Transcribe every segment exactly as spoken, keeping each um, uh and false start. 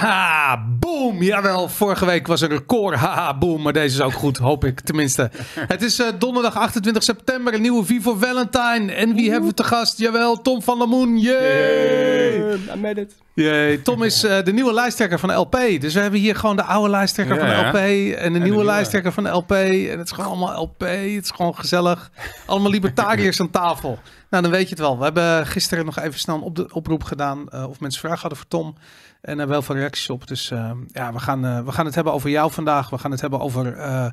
Haha, boom. Jawel, vorige week was een record. Haha, boom. Maar deze is ook goed, hoop ik tenminste. Het is uh, donderdag achtentwintig september, een nieuwe V for Valentine. En wie hebben we te gast? Jawel, Tom van Lamoen. Yay! Yeah, I made it. Yay. Tom is uh, de nieuwe lijsttrekker van de L P. Dus we hebben hier gewoon de oude lijsttrekker ja, van de L P. En de en nieuwe, nieuwe lijsttrekker van de L P. En het is gewoon allemaal L P. Het is gewoon gezellig. Allemaal libertariërs aan tafel. Nou, dan weet je het wel. We hebben gisteren nog even snel een op oproep gedaan. Uh, of mensen vragen hadden voor Tom. En er wel veel reacties op. Dus uh, ja, we gaan, uh, we gaan het hebben over jou vandaag. We gaan het hebben over uh,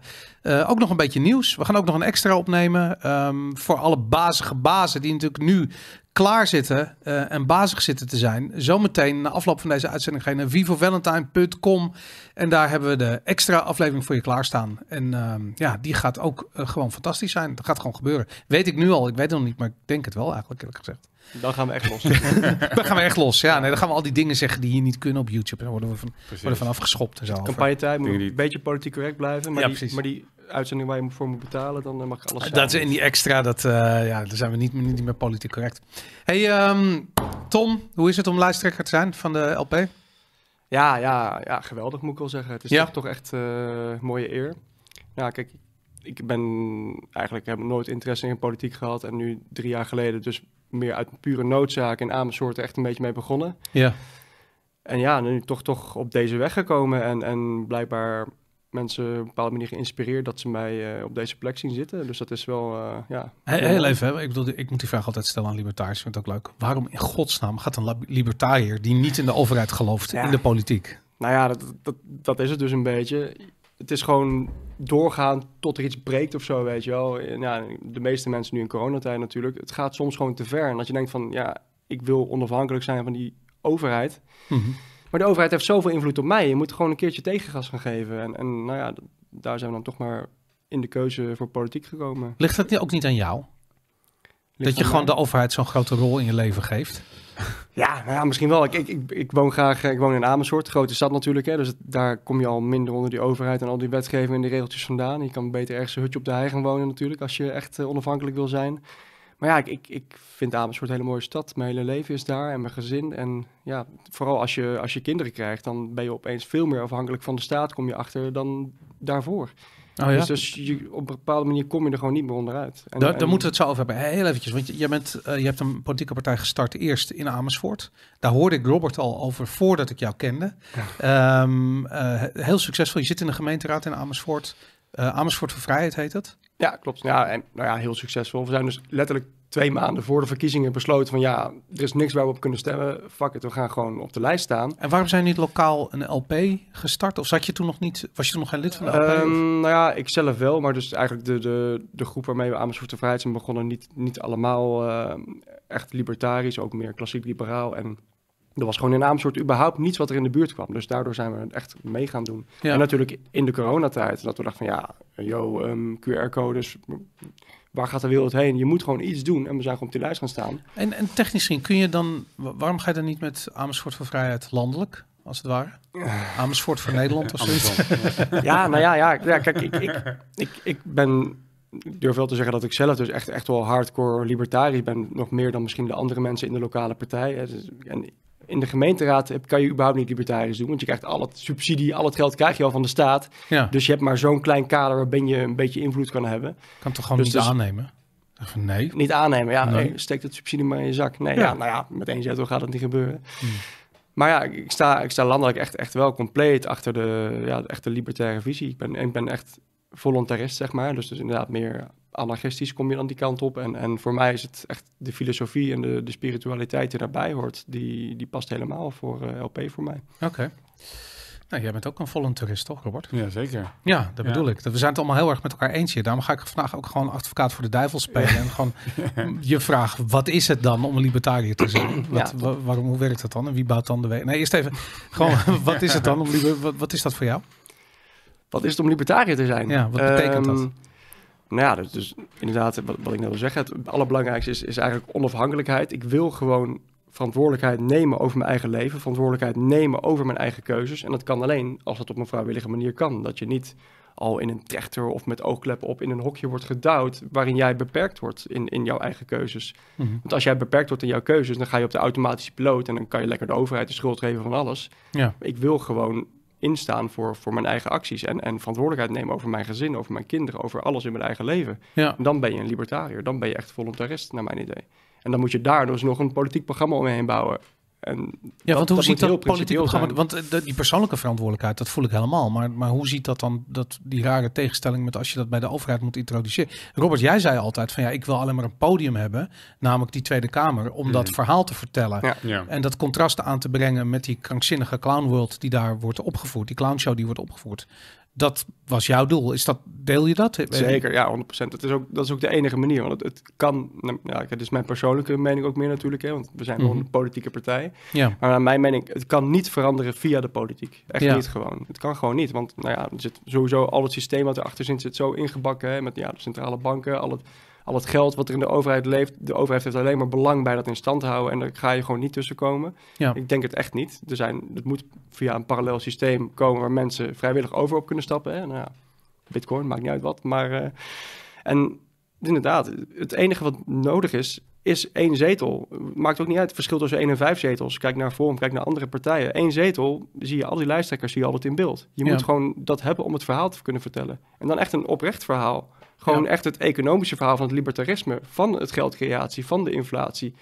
uh, ook nog een beetje nieuws. We gaan ook nog een extra opnemen. Um, voor alle bazige bazen die natuurlijk nu klaar zitten uh, en bazig zitten te zijn. Zometeen na afloop van deze uitzending ga je naar v for valentine punt com. En daar hebben we de extra aflevering voor je klaarstaan. En uh, ja, die gaat ook uh, gewoon fantastisch zijn. Dat gaat gewoon gebeuren. Weet ik nu al. Ik weet het nog niet, maar ik denk het wel eigenlijk eerlijk gezegd. Dan gaan we echt los. Dan gaan we echt los. Ja, nee, dan gaan we al die dingen zeggen die hier niet kunnen op YouTube. En dan worden we van, worden van afgeschopt. En zo. Campagnetijd moet een beetje politiek correct blijven. Maar ja, die, precies. Maar die uitzending waar je voor moet betalen, dan mag ik alles zeggen. Dat is in die extra, dat, uh, ja, daar zijn we niet, niet meer politiek correct. Hey um, Tom, hoe is het om lijsttrekker te zijn van de L P? Ja, ja, ja geweldig moet ik wel zeggen. Het is ja. toch, toch echt uh, mooie eer. Ja, kijk, ik ben eigenlijk heb nooit interesse in politiek gehad. En nu drie jaar geleden dus meer uit pure noodzaak in Amersfoort echt een beetje mee begonnen. Ja. En ja, nu toch toch op deze weg gekomen en, en blijkbaar mensen op een bepaalde manier geïnspireerd dat ze mij uh, op deze plek zien zitten. Dus dat is wel, uh, ja. Heel, heel even, hè? Ik bedoel, ik moet die vraag altijd stellen aan libertariërs. Ik vind het ook leuk. Waarom in godsnaam gaat een libertariër die niet in de overheid gelooft, ja. in de politiek? Nou ja, dat, dat, dat is het dus een beetje. Het is gewoon doorgaan tot er iets breekt of zo, weet je wel. Ja, de meeste mensen nu in coronatijd natuurlijk. Het gaat soms gewoon te ver. En dat je denkt van, ja, ik wil onafhankelijk zijn van die overheid. Mm-hmm. Maar de overheid heeft zoveel invloed op mij. Je moet gewoon een keertje tegengas gaan geven. En, en nou ja, daar zijn we dan toch maar in de keuze voor politiek gekomen. Ligt dat ook niet aan jou? Ligt dat je gewoon mij? De overheid zo'n grote rol in je leven geeft? Ja, nou ja, misschien wel. Ik, ik, ik, ik woon graag ik woon in Amersfoort, grote stad natuurlijk. Hè, dus het, daar kom je al minder onder die overheid en al die wetgeving en die regeltjes vandaan. Je kan beter ergens een hutje op de hei gaan wonen natuurlijk, als je echt uh, onafhankelijk wil zijn. Maar ja, ik, ik, ik vind Amersfoort een hele mooie stad. Mijn hele leven is daar en mijn gezin. En ja, vooral als je, als je kinderen krijgt, dan ben je opeens veel meer afhankelijk van de staat, kom je achter, dan daarvoor. Oh ja? Dus, dus je, op een bepaalde manier kom je er gewoon niet meer onderuit. En, daar en... daar moeten we het zo over hebben. Heel eventjes, want je, bent, uh, je hebt een politieke partij gestart eerst in Amersfoort. Daar hoorde ik Robert al over voordat ik jou kende. Ja. Um, uh, heel succesvol. Je zit in de gemeenteraad in Amersfoort. Uh, Amersfoort voor Vrijheid heet dat. Ja, klopt. Ja, en, nou ja, heel succesvol. We zijn dus letterlijk twee maanden voor de verkiezingen besloten van ja, er is niks waar we op kunnen stemmen. Fuck it, we gaan gewoon op de lijst staan. En waarom zijn jullie niet lokaal een L P gestart? Of zat je toen nog niet, was je toen nog geen lid van de L P? Um, nou ja, ik zelf wel, maar dus eigenlijk de, de, de groep waarmee we Amersfoort de Vrijheid zijn begonnen, niet, niet allemaal uh, echt libertarisch, ook meer klassiek liberaal. En er was gewoon in Amersfoort überhaupt niets wat er in de buurt kwam. Dus daardoor zijn we het echt mee gaan doen. Ja. En natuurlijk in de coronatijd, dat we dachten van ja, yo, um, Q R-codes, waar gaat de wereld heen? Je moet gewoon iets doen en we zijn gewoon op die lijst gaan staan. En, en technisch gezien, kun je dan, waarom ga je dan niet met Amersfoort voor Vrijheid landelijk, als het ware? Amersfoort voor Nederland of zoiets? Ja, nou ja, ja, ja kijk, ik, ik, ik, ik ben... Ik durf wel te zeggen dat ik zelf dus echt, echt wel hardcore libertarisch ben. Nog meer dan misschien de andere mensen in de lokale partij. En in de gemeenteraad kan je überhaupt niet libertarisch doen. Want je krijgt al het subsidie, al het geld krijg je al van de staat. Ja. Dus je hebt maar zo'n klein kader waarbij je een beetje invloed kan hebben. Kan toch gewoon dus niet dus aannemen? Nee. Niet aannemen, ja. Nee. Nee, steek dat subsidie maar in je zak. Nee, ja. Ja, nou ja, met één zetel gaat dat niet gebeuren. Hmm. Maar ja, ik sta, ik sta landelijk echt, echt wel compleet achter de, ja, echt de libertaire visie. Ik ben, ik ben echt volontarist, zeg maar. Dus, dus inderdaad meer anarchistisch kom je dan die kant op. En, en voor mij is het echt de filosofie en de, de spiritualiteit die daarbij hoort, die, die past helemaal voor uh, L P voor mij. Oké. Okay. Nou, jij bent ook een voluntarist, toch, Robert? Ja, zeker. Ja, dat bedoel ja. ik. We zijn het allemaal heel erg met elkaar eens hier. Daarom ga ik vandaag ook gewoon advocaat voor de duivel spelen. Ja. En gewoon je vraag, wat is het dan om een libertariër te zijn? Wat, ja, wa waarom, hoe werkt dat dan? En wie bouwt dan de weg? Nee, eerst even, gewoon, ja. wat is het dan? Om wat, wat is dat voor jou? Wat is het om libertariër te zijn? Ja, wat betekent um, dat? Nou ja, dus, dus inderdaad, wat, wat ik net wil zeggen, het allerbelangrijkste is, is eigenlijk onafhankelijkheid. Ik wil gewoon verantwoordelijkheid nemen over mijn eigen leven, verantwoordelijkheid nemen over mijn eigen keuzes. En dat kan alleen als dat op een vrijwillige manier kan. Dat je niet al in een trechter of met oogkleppen op in een hokje wordt geduwd, waarin jij beperkt wordt in, in jouw eigen keuzes. Mm-hmm. Want als jij beperkt wordt in jouw keuzes, dan ga je op de automatische piloot en dan kan je lekker de overheid de schuld geven van alles. Ja. Ik wil gewoon instaan voor, voor mijn eigen acties en, en verantwoordelijkheid nemen over mijn gezin, over mijn kinderen, over alles in mijn eigen leven. Ja. Dan ben je een libertariër, dan ben je echt voluntarist naar mijn idee. En dan moet je daar dus nog een politiek programma omheen bouwen. En ja, want dat, hoe ziet dat politiek programma? Want de, die persoonlijke verantwoordelijkheid, dat voel ik helemaal. Maar, maar hoe ziet dat dan, dat, die rare tegenstelling met als je dat bij de overheid moet introduceren? Robert, jij zei altijd van ja, ik wil alleen maar een podium hebben, namelijk die Tweede Kamer, om mm. dat verhaal te vertellen. Ja. Ja. En dat contrast aan te brengen met die krankzinnige clownworld die daar wordt opgevoerd, die clownshow die wordt opgevoerd. Dat was jouw doel. Is dat, deel je dat? Zeker, ja, honderd procent. Dat is ook, dat is ook de enige manier. Want het, het kan, nou, ja, het is mijn persoonlijke mening ook meer natuurlijk, hè, want we zijn mm-hmm. gewoon een politieke partij. Ja. Maar naar mijn mening, het kan niet veranderen via de politiek. Echt ja. niet gewoon. Het kan gewoon niet, want nou ja, er zit sowieso al het systeem wat erachter zit, zit zo ingebakken, hè, met ja, de centrale banken, al het, al het geld wat er in de overheid leeft. De overheid heeft alleen maar belang bij dat in stand houden en daar ga je gewoon niet tussen komen. Ja. Ik denk het echt niet. Er zijn, het moet via een parallel systeem komen waar mensen vrijwillig over op kunnen stappen. Hè? Nou ja, Bitcoin, maakt niet uit wat. Maar, uh, en inderdaad, het enige wat nodig is, is één zetel. Maakt ook niet uit het verschil tussen één en vijf zetels. Kijk naar Forum, kijk naar andere partijen. Eén zetel, zie je al die lijsttrekkers, zie je altijd in beeld. Je ja. moet gewoon dat hebben om het verhaal te kunnen vertellen. En dan echt een oprecht verhaal. Gewoon ja. echt het economische verhaal van het libertarisme, van het geldcreatie, van de inflatie.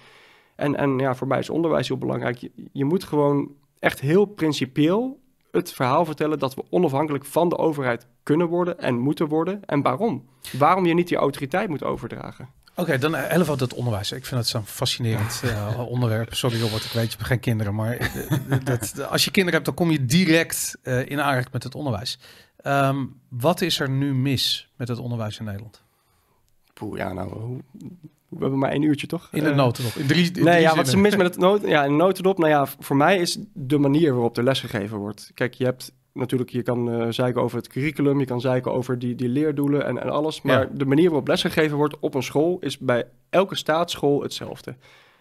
En, en ja, voor mij is onderwijs heel belangrijk. Je, je moet gewoon echt heel principieel het verhaal vertellen dat we onafhankelijk van de overheid kunnen worden en moeten worden. En waarom? Waarom je niet die autoriteit moet overdragen. Oké, okay, dan heel wat het onderwijs. Ik vind het zo'n fascinerend uh, onderwerp. Sorry Robert, ik weet, je hebt geen kinderen. Maar dat, als je kinderen hebt, dan kom je direct uh, in aanraking met het onderwijs. Um, wat is er nu mis met het onderwijs in Nederland? Poeh, ja, nou, we hebben maar één uurtje, toch? In de notendop. In drie, in nee, drie ja, wat is er mis met het nood, ja, in de notendop? Nou ja, voor mij is de manier waarop de les gegeven wordt. Kijk, je hebt natuurlijk, je kan uh, zeiken over het curriculum, je kan zeiken over die, die leerdoelen en, en alles. Maar ja. de manier waarop les gegeven wordt op een school is bij elke staatsschool hetzelfje.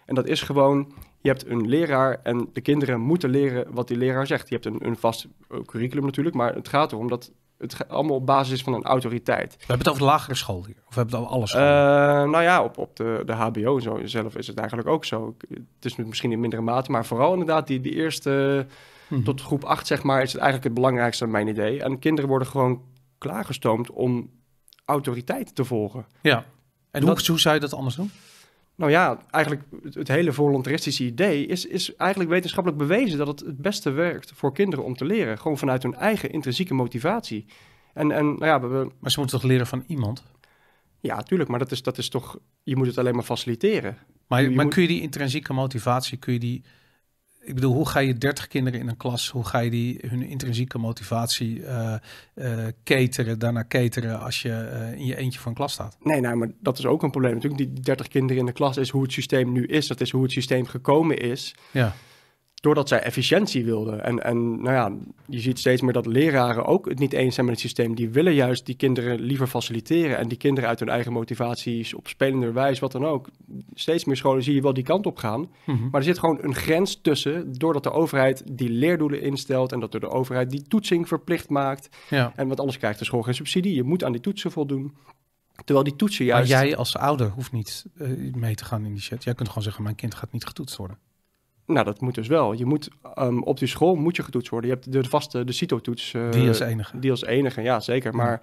En dat is gewoon, je hebt een leraar en de kinderen moeten leren wat die leraar zegt. Je hebt een, een vast curriculum natuurlijk, maar het gaat erom dat het allemaal op basis is van een autoriteit. We hebben het over de lagere school hier, of we hebben het over alle scholen? Uh, nou ja, op, op de, de H B O zo zelf is het eigenlijk ook zo. Het is misschien in mindere mate, maar vooral inderdaad die, die eerste hmm. tot groep acht, zeg maar, is het eigenlijk het belangrijkste aan mijn idee. En kinderen worden gewoon klaargestoomd om autoriteit te volgen. Ja, en dat, hoe, hoe zou je dat anders doen? Nou ja, eigenlijk het hele voluntaristische idee is, is eigenlijk wetenschappelijk bewezen dat het het beste werkt voor kinderen om te leren. Gewoon vanuit hun eigen intrinsieke motivatie. En, en, nou ja, we, maar ze moeten toch leren van iemand? Ja, tuurlijk, maar dat is, dat is toch, je moet het alleen maar faciliteren. Maar, je, je maar moet... kun je die intrinsieke motivatie, kun je die... Ik bedoel, hoe ga je dertig kinderen in een klas, hoe ga je die hun intrinsieke motivatie uh, uh, cateren, daarna cateren als je uh, in je eentje voor een klas staat? Nee, nou, maar dat is ook een probleem natuurlijk. Die dertig kinderen in de klas is hoe het systeem nu is. Dat is hoe het systeem gekomen is. Ja. Doordat zij efficiëntie wilden. En, en nou ja, je ziet steeds meer dat leraren ook het niet eens zijn met het systeem. Die willen juist die kinderen liever faciliteren. En die kinderen uit hun eigen motivaties, op spelender wijs, wat dan ook. Steeds meer scholen zie je wel die kant op gaan. Mm-hmm. Maar er zit gewoon een grens tussen. Doordat de overheid die leerdoelen instelt. En dat door de overheid die toetsing verplicht maakt. Ja. En want anders krijgt de school geen subsidie. Je moet aan die toetsen voldoen. Terwijl die toetsen juist... Maar jij als ouder hoeft niet uh, mee te gaan in die shit. Jij kunt gewoon zeggen, mijn kind gaat niet getoetst worden. Nou, dat moet dus wel. Je moet, um, op die school moet je getoetst worden. Je hebt de vaste, de Cito-toets. Uh, die als enige. Die als enige, ja, zeker. Maar, ja.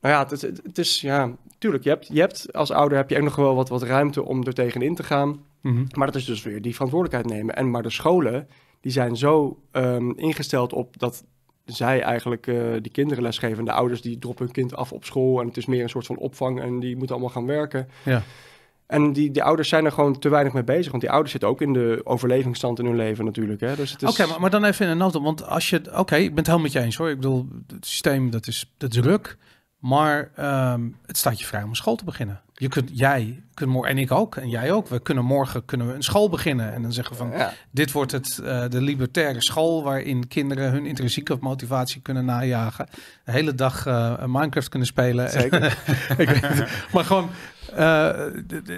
nou ja, het, het, het is, ja, tuurlijk. Je hebt, je hebt, als ouder heb je ook nog wel wat, wat ruimte om er tegenin te gaan. Mm-hmm. Maar dat is dus weer die verantwoordelijkheid nemen. En maar de scholen, die zijn zo um, ingesteld op dat zij eigenlijk uh, die kinderen lesgeven. De ouders, die droppen hun kind af op school. En het is meer een soort van opvang en die moeten allemaal gaan werken. Ja. En die, die ouders zijn er gewoon te weinig mee bezig. Want die ouders zitten ook in de overlevingsstand in hun leven natuurlijk. Dus is... Oké, okay, maar, maar dan even in een notendop. Want als je... Oké, okay, ik ben het helemaal met je eens hoor. Ik bedoel, het systeem, dat is, dat is ruk. Maar um, het staat je vrij om een school te beginnen. Je kunt, jij kunt morgen, en ik ook, en jij ook. We kunnen morgen kunnen we een school beginnen. En dan zeggen van, ja. dit wordt het, uh, de libertaire school... waarin kinderen hun intrinsieke motivatie kunnen najagen. De hele dag uh, Minecraft kunnen spelen. Zeker. ik weet het. Maar gewoon... Uh,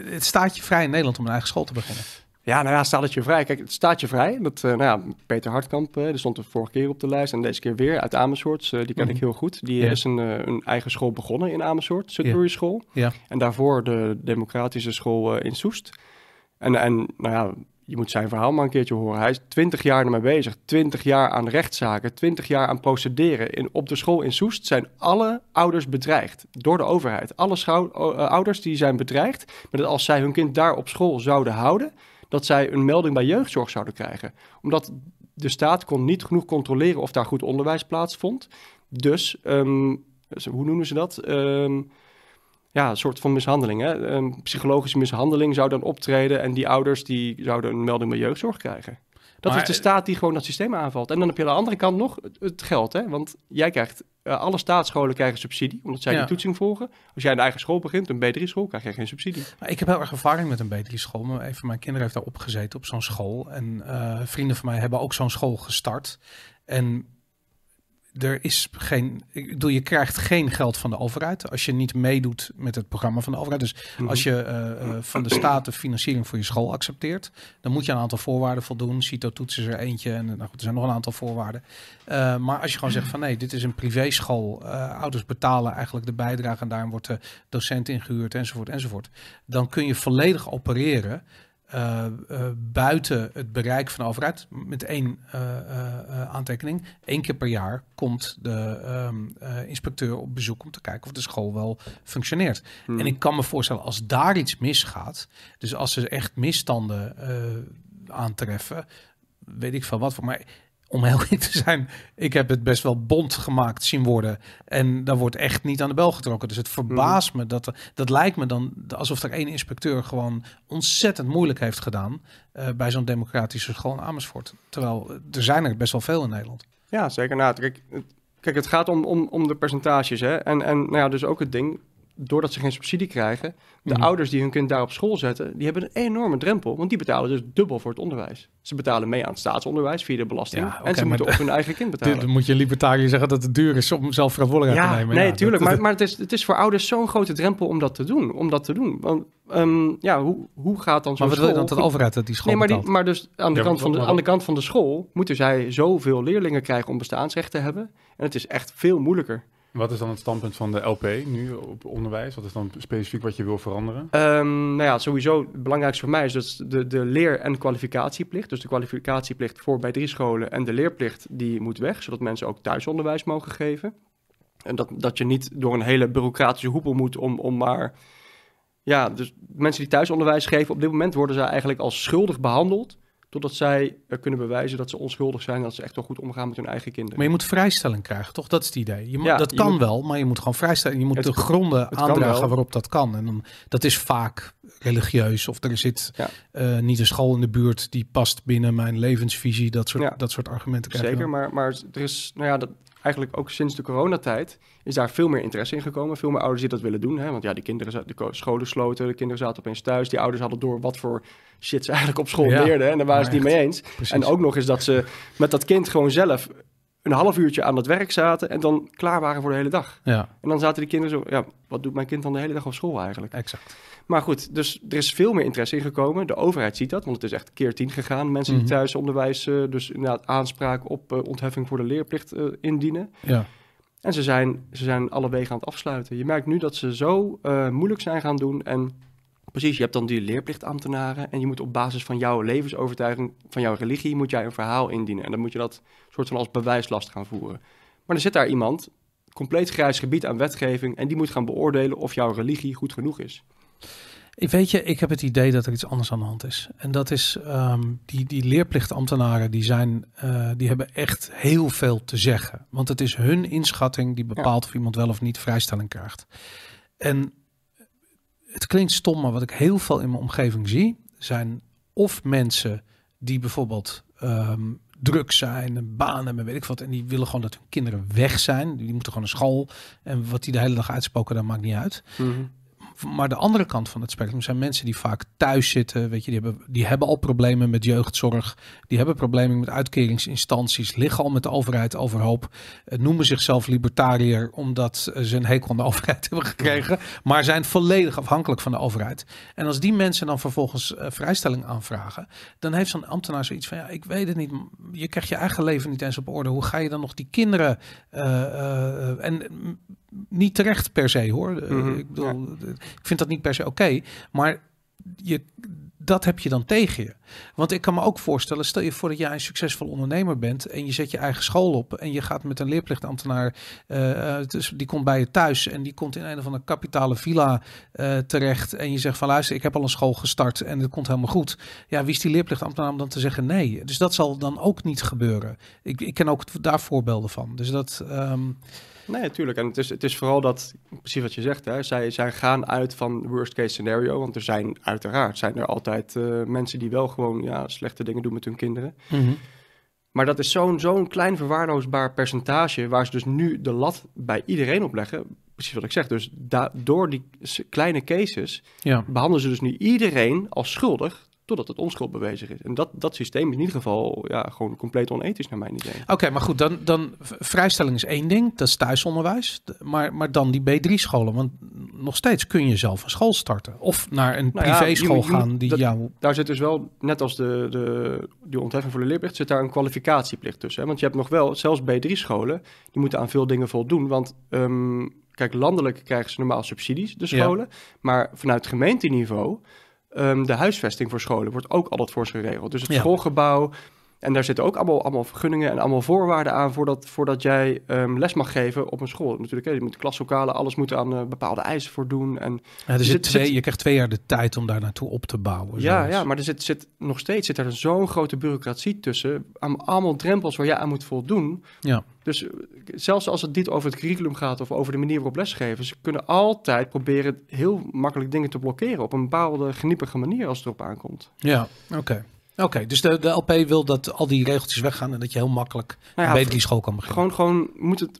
het staat je vrij in Nederland om een eigen school te beginnen. Ja, nou ja, staat het je vrij. Kijk, het staat je vrij. Dat, uh, nou ja, Peter Hartkamp, uh, die stond de vorige keer op de lijst en deze keer weer uit Amersfoort. Uh, die ken mm-hmm. ik heel goed. Die yeah. is een, uh, een eigen school begonnen in Amersfoort, Sudbury yeah. School. Yeah. En daarvoor de democratische school uh, in Soest. En, en nou ja, je moet zijn verhaal maar een keertje horen. Hij is twintig jaar ermee bezig. Twintig jaar aan rechtszaken. Twintig jaar aan procederen. In, op de school in Soest zijn alle ouders bedreigd door de overheid. Alle schou- uh, ouders die zijn bedreigd. Maar dat als zij hun kind daar op school zouden houden, dat zij een melding bij jeugdzorg zouden krijgen. Omdat de staat kon niet genoeg controleren of daar goed onderwijs plaatsvond. Dus, um, hoe noemen ze dat? Um, ja, een soort van mishandeling. Hè? Een psychologische mishandeling zou dan optreden en die ouders die zouden een melding bij jeugdzorg krijgen. Dat maar, is de staat die gewoon dat systeem aanvalt. En dan heb je aan de andere kant nog het geld. Hè? Want jij krijgt, uh, alle staatsscholen krijgen subsidie, omdat zij ja. die toetsing volgen. Als jij een eigen school begint, een B drie school, krijg je geen subsidie. Maar ik heb heel erg ervaring met een B drie school. Een van mijn kinderen heeft daar opgezeten op zo'n school. En uh, vrienden van mij hebben ook zo'n school gestart. En er is geen, ik bedoel, je krijgt geen geld van de overheid als je niet meedoet met het programma van de overheid. Dus als je uh, uh, van de staat de financiering voor je school accepteert, dan moet je een aantal voorwaarden voldoen. Cito-toets is er eentje en nou goed, er zijn nog een aantal voorwaarden. Uh, maar als je gewoon zegt van nee, dit is een privéschool, uh, ouders betalen eigenlijk de bijdrage en daarin wordt de docent ingehuurd enzovoort enzovoort. Dan kun je volledig opereren. Uh, uh, buiten het bereik van de overheid, met één uh, uh, aantekening. Eén keer per jaar komt de um, uh, inspecteur op bezoek om te kijken of de school wel functioneert. Hmm. En ik kan me voorstellen, als daar iets misgaat, dus als ze echt misstanden uh, aantreffen, weet ik veel wat voor, maar om heel eerlijk te zijn, ik heb het best wel bont gemaakt zien worden. En daar wordt echt niet aan de bel getrokken. Dus het verbaast mm. me, dat dat lijkt me dan alsof er één inspecteur gewoon ontzettend moeilijk heeft gedaan uh, bij zo'n democratische school in Amersfoort. Terwijl er zijn er best wel veel in Nederland. Ja, zeker. Nou, kijk, kijk, het gaat om, om, om de percentages. Hè? En, en nou ja, dus ook het ding, doordat ze geen subsidie krijgen, de mm. ouders die hun kind daar op school zetten, die hebben een enorme drempel, want die betalen dus dubbel voor het onderwijs. Ze betalen mee aan het staatsonderwijs via de belasting ja, okay, en ze moeten op hun eigen kind betalen. Dan moet je libertariër zeggen dat het duur is om zelf verantwoordelijkheid ja, te nemen. Nee, ja, tuurlijk, dat, maar, maar het, is, het is voor ouders zo'n grote drempel om dat te doen. Om dat te doen. Want um, ja, hoe, hoe gaat dan zo'n school? Maar wat wil je dan dat de overheid dat die school nee, maar, die, maar dus aan de, ja, kant van de, aan de kant van de school moeten zij zoveel leerlingen krijgen om bestaansrecht te hebben. En het is echt veel moeilijker. Wat is dan het standpunt van de L P nu op onderwijs? Wat is dan specifiek wat je wil veranderen? Um, nou ja, sowieso het belangrijkste voor mij is dus de, de leer- en kwalificatieplicht. Dus de kwalificatieplicht voor bij drie scholen en de leerplicht die moet weg, zodat mensen ook thuisonderwijs mogen geven. En dat, dat je niet door een hele bureaucratische hoepel moet om, om maar... Ja, dus mensen die thuisonderwijs geven, op dit moment worden ze eigenlijk als schuldig behandeld, totdat zij uh, kunnen bewijzen dat ze onschuldig zijn, dat ze echt wel goed omgaan met hun eigen kinderen. Maar je moet vrijstelling krijgen, toch? Dat is het idee. Je mo- ja, dat je kan moet... wel, maar je moet gewoon vrijstelling. Je moet het, de gronden aandragen waarop dat kan. En dan, dat is vaak religieus. Of er zit ja. uh, niet een school in de buurt die past binnen mijn levensvisie. Dat soort, ja. dat soort argumenten krijgen. Zeker, maar, maar er is, nou ja, dat, eigenlijk ook sinds de coronatijd is daar veel meer interesse in gekomen. Veel meer ouders die dat willen doen. Hè? Want ja, die kinderen, de scholen sloten, de kinderen zaten opeens thuis. Die ouders hadden door wat voor shit ze eigenlijk op school ja, leerden. En daar waren ze het niet mee eens. Precies. En ook nog eens dat ze met dat kind gewoon zelf een half uurtje aan dat werk zaten en dan klaar waren voor de hele dag. Ja. En dan zaten die kinderen zo, ja, wat doet mijn kind dan de hele dag op school eigenlijk? Exact. Maar goed, dus er is veel meer interesse in gekomen. De overheid ziet dat, want het is echt keer tien gegaan. Mensen mm-hmm. die thuisonderwijs, uh, dus inderdaad aanspraak op uh, ontheffing voor de leerplicht uh, indienen. Ja. En ze zijn, ze zijn alle wegen aan het afsluiten. Je merkt nu dat ze zo uh, moeilijk zijn gaan doen. En precies, je hebt dan die leerplichtambtenaren en je moet op basis van jouw levensovertuiging, van jouw religie, moet jij een verhaal indienen. En dan moet je dat soort van als bewijslast gaan voeren. Maar er zit daar iemand, compleet grijs gebied aan wetgeving, en die moet gaan beoordelen of jouw religie goed genoeg is. Ik weet je, ik heb het idee dat er iets anders aan de hand is. En dat is, um, die, die leerplichtambtenaren, die, zijn, uh, die hebben echt heel veel te zeggen. Want het is hun inschatting die bepaalt ja. of iemand wel of niet vrijstelling krijgt. En het klinkt stom, maar wat ik heel veel in mijn omgeving zie, zijn of mensen die bijvoorbeeld um, druk zijn, banen, maar weet ik wat, en die willen gewoon dat hun kinderen weg zijn. Die moeten gewoon naar school en wat die de hele dag uitspoken, dat maakt niet uit. Mm-hmm. Maar de andere kant van het spectrum zijn mensen die vaak thuis zitten. Weet je, die hebben, die hebben al problemen met jeugdzorg. Die hebben problemen met uitkeringsinstanties. Liggen al met de overheid overhoop. Noemen zichzelf libertariër omdat ze een hekel aan de overheid hebben gekregen. Maar zijn volledig afhankelijk van de overheid. En als die mensen dan vervolgens uh, vrijstelling aanvragen. Dan heeft zo'n ambtenaar zoiets van ja, ik weet het niet. Je krijgt je eigen leven niet eens op orde. Hoe ga je dan nog die kinderen... Uh, uh, en niet terecht per se hoor. Mm-hmm. Ik bedoel, ja. ik vind dat niet per se oké. Okay, maar je, dat heb je dan tegen je. Want ik kan me ook voorstellen, stel je voor dat jij een succesvol ondernemer bent en je zet je eigen school op en je gaat met een leerplichtambtenaar, uh, dus die komt bij je thuis en die komt in een of andere kapitale villa uh, terecht en je zegt van luister, ik heb al een school gestart en het komt helemaal goed. Ja, wie is die leerplichtambtenaar om dan te zeggen nee? Dus dat zal dan ook niet gebeuren. Ik, ik ken ook daar voorbeelden van. Dus dat... Um, Nee, natuurlijk. En het is, het is vooral dat, precies wat je zegt, hè, zij, zij gaan uit van worst case scenario. Want er zijn uiteraard zijn er altijd uh, mensen die wel gewoon ja, slechte dingen doen met hun kinderen. Mm-hmm. Maar dat is zo'n zo'n klein verwaarloosbaar percentage waar ze dus nu de lat bij iedereen op leggen. Precies wat ik zeg. Dus da- door die kleine cases ja. behandelen ze dus nu iedereen als schuldig. Totdat het onschuld bewezen is. En dat, dat systeem is in ieder geval ja, gewoon compleet onethisch naar mijn idee. Oké, okay, maar goed, dan, dan vrijstelling is één ding. Dat is thuisonderwijs. Maar, maar dan die B drie scholen. Want nog steeds kun je zelf een school starten. Of naar een nou privéschool ja, je, je, gaan. Die dat, jou... Daar zit dus wel, net als de, de, de ontheffing voor de leerplicht, zit daar een kwalificatieplicht tussen. Hè? Want je hebt nog wel, zelfs B drie scholen, die moeten aan veel dingen voldoen. Want... Um, kijk, landelijk krijgen ze normaal subsidies, de scholen. Ja. Maar vanuit gemeenteniveau... Um, de huisvesting voor scholen wordt ook altijd voor ze geregeld. Dus het ja. schoolgebouw. En daar zitten ook allemaal, allemaal vergunningen en allemaal voorwaarden aan... voordat, voordat jij um, les mag geven op een school. Natuurlijk, hè, je moet klaslokalen, alles moet aan uh, bepaalde eisen voordoen. En ja, er zit zit, twee, zit... Je krijgt twee jaar de tijd om daar naartoe op te bouwen. Ja, ja maar er zit, zit, nog steeds zit er zo'n grote bureaucratie tussen. Aan, allemaal drempels waar jij aan moet voldoen. Ja. Dus zelfs als het niet over het curriculum gaat... of over de manier waarop lesgeven... ze kunnen altijd proberen heel makkelijk dingen te blokkeren... op een bepaalde geniepige manier als het erop aankomt. Ja, oké. Okay. Oké, okay, dus de, de L P wil dat al die regeltjes weggaan... en dat je heel makkelijk nou ja, bij die school kan beginnen. Gewoon, gewoon moet het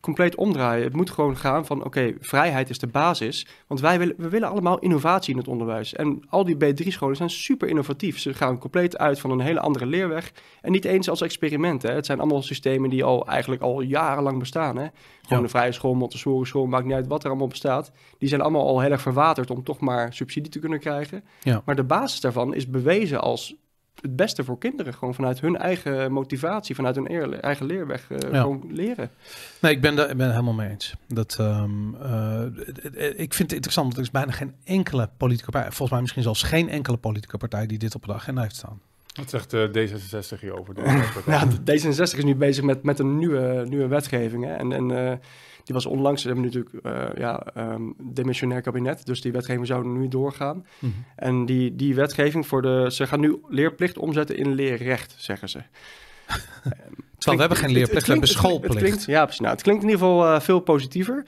compleet omdraaien. Het moet gewoon gaan van, oké, okay, vrijheid is de basis. Want wij willen, we willen allemaal innovatie in het onderwijs. En al die B drie scholen zijn super innovatief. Ze gaan compleet uit van een hele andere leerweg. En niet eens als experiment. Hè. Het zijn allemaal systemen die al eigenlijk al jarenlang bestaan. Hè. Gewoon ja. de vrije school, Montessori school, maakt niet uit wat er allemaal bestaat. Die zijn allemaal al heel erg verwaterd om toch maar subsidie te kunnen krijgen. Ja. Maar de basis daarvan is bewezen als... het beste voor kinderen, gewoon vanuit hun eigen motivatie, vanuit hun eer, eigen leerweg, uh, ja. gewoon leren. Nee, ik ben, de, ik ben het helemaal mee eens. Dat, um, uh, ik vind het interessant, dat er is bijna geen enkele politieke partij, volgens mij misschien zelfs geen enkele politieke partij die dit op de agenda heeft staan. Wat zegt uh, D zesenzestig hierover? Nou, D zesenzestig is nu bezig met, met een nieuwe, nieuwe wetgeving. Hè? En, en uh, die was onlangs, we hebben natuurlijk uh, ja, um, demissionair kabinet, dus die wetgeving zou nu doorgaan. Mm-hmm. En die, die wetgeving voor de, ze gaan nu leerplicht omzetten in leerrecht, zeggen ze. Terwijl we hebben geen leerplicht, we hebben schoolplicht. Het klinkt, ja, precies. Nou, het klinkt in ieder geval uh, veel positiever.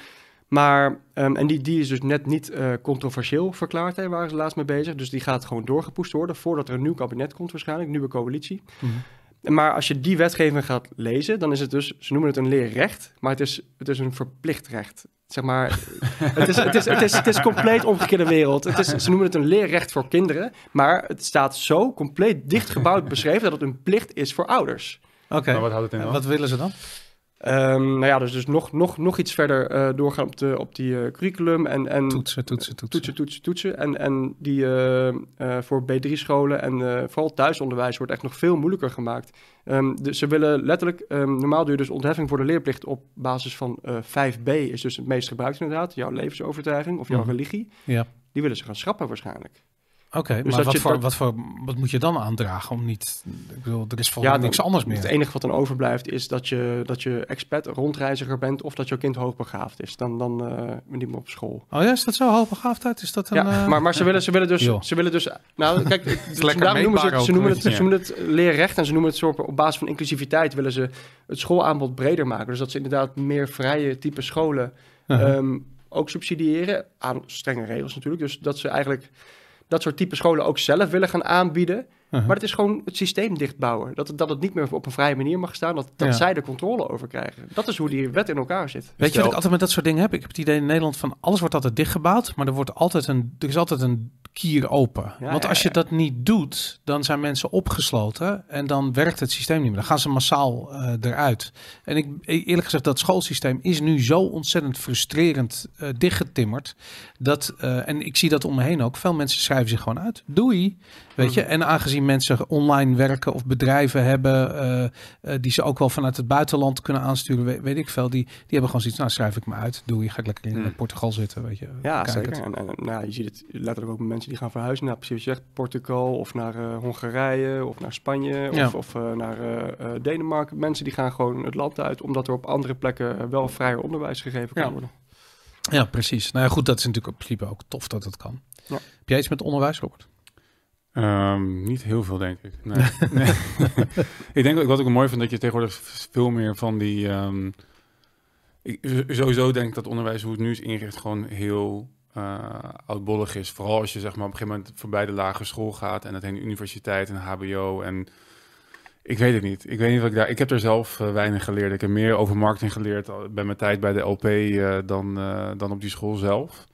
Maar, um, en die, die is dus net niet uh, controversieel verklaard, hè, waren ze laatst mee bezig. Dus die gaat gewoon doorgepoest worden voordat er een nieuw kabinet komt waarschijnlijk, een nieuwe coalitie. Mm-hmm. Maar als je die wetgeving gaat lezen, dan is het dus, ze noemen het een leerrecht, maar het is, het is een verplicht recht. Zeg maar, het is, het is, het is, het is compleet omgekeerde wereld. Het is, ze noemen het een leerrecht voor kinderen, maar het staat zo compleet dichtgebouwd beschreven dat het een plicht is voor ouders. Oké, okay. Nou, wat houdt het in? En wat willen ze dan? Um, nou ja, dus, dus nog, nog, nog iets verder uh, doorgaan op, de, op die uh, curriculum. En, en toetsen, toetsen, toetsen. Toetsen, toetsen, toetsen. En, en die uh, uh, voor B drie scholen en uh, vooral thuisonderwijs wordt echt nog veel moeilijker gemaakt. Um, dus ze willen letterlijk, um, normaal doe je dus ontheffing voor de leerplicht op basis van uh, vijf B is dus het meest gebruikt inderdaad. Jouw levensovertuiging of jouw mm-hmm. religie. Ja. Die willen ze gaan schrappen waarschijnlijk. Oké, okay, dus maar wat, je voor, dat... wat, voor, wat moet je dan aandragen om niet... Ik bedoel, er is volgens mij ja, niks anders meer. Het enige wat dan overblijft is dat je, dat je expat, rondreiziger bent... of dat jouw kind hoogbegaafd is. Dan, dan uh, niet meer op school. Oh ja, is dat zo? Hoogbegaafdheid? Is dat een, ja, uh... maar, maar ze willen, ze willen dus... Ze willen dus nou, kijk, daarom noemen ze het, ze noemen het, ja. ze noemen het leerrecht... en ze noemen het soort, op basis van inclusiviteit... willen ze het schoolaanbod breder maken. Dus dat ze inderdaad meer vrije type scholen uh-huh. um, ook subsidiëren. Aan strenge regels natuurlijk. Dus dat ze eigenlijk... dat soort type scholen ook zelf willen gaan aanbieden. Uh-huh. Maar het is gewoon het systeem dichtbouwen. Dat het, dat het niet meer op een vrije manier mag staan. Dat, dat ja. zij de controle over krijgen. Dat is hoe die wet in elkaar zit. Weet je wat ik altijd met dat soort dingen heb? Ik heb het idee in Nederland van alles wordt altijd dichtgebouwd. Maar er, wordt altijd een, er is altijd een kier open. Ja, Want als je dat niet doet, dan zijn mensen opgesloten. En dan werkt het systeem niet meer. Dan gaan ze massaal uh, eruit. En ik, eerlijk gezegd, dat schoolsysteem is nu zo ontzettend frustrerend uh, dichtgetimmerd. Dat, uh, en ik zie dat om me heen ook. Veel mensen schrijven zich gewoon uit. Doei. Weet je? En aangezien mensen online werken of bedrijven hebben uh, uh, die ze ook wel vanuit het buitenland kunnen aansturen, weet, weet ik veel, die, die hebben gewoon zoiets, nou schrijf ik me uit, doei, ga ik lekker in hmm. Portugal zitten, weet je. Ja, zeker. En, en, nou, je ziet het letterlijk ook met mensen die gaan verhuizen naar, precies je zegt, Portugal of naar uh, Hongarije of naar Spanje of, ja. of uh, naar uh, Denemarken. Mensen die gaan gewoon het land uit, omdat er op andere plekken wel vrijer onderwijs gegeven kan ja. worden. Ja, precies. Nou ja, goed, dat is natuurlijk in principe ook tof dat het kan. Ja. Heb jij iets met onderwijs, Robert? Um, niet heel veel, denk ik. Nee. nee. Ik denk wat ik ook mooi vind, dat je tegenwoordig veel meer van die... Um, ik, sowieso denk ik dat onderwijs, hoe het nu is ingericht, gewoon heel uh, oudbollig is. Vooral als je zeg maar, op een gegeven moment voorbij de lagere school gaat en het heen universiteit en hbo en... Ik weet het niet. Ik weet niet wat ik daar... Ik heb er zelf uh, weinig geleerd. Ik heb meer over marketing geleerd bij mijn tijd bij de L P uh, dan, uh, dan op die school zelf.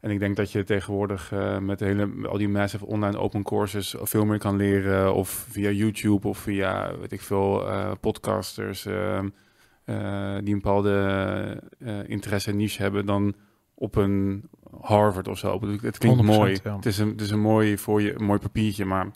En ik denk dat je tegenwoordig uh, met de hele, al die massive online open courses veel meer kan leren. Of via YouTube of via, weet ik veel, uh, podcasters uh, uh, die een bepaalde uh, interesse en niche hebben dan op een Harvard of zo. Het klinkt mooi. Ja. Het is een, het is een mooi, voor je, een mooi papiertje, maar...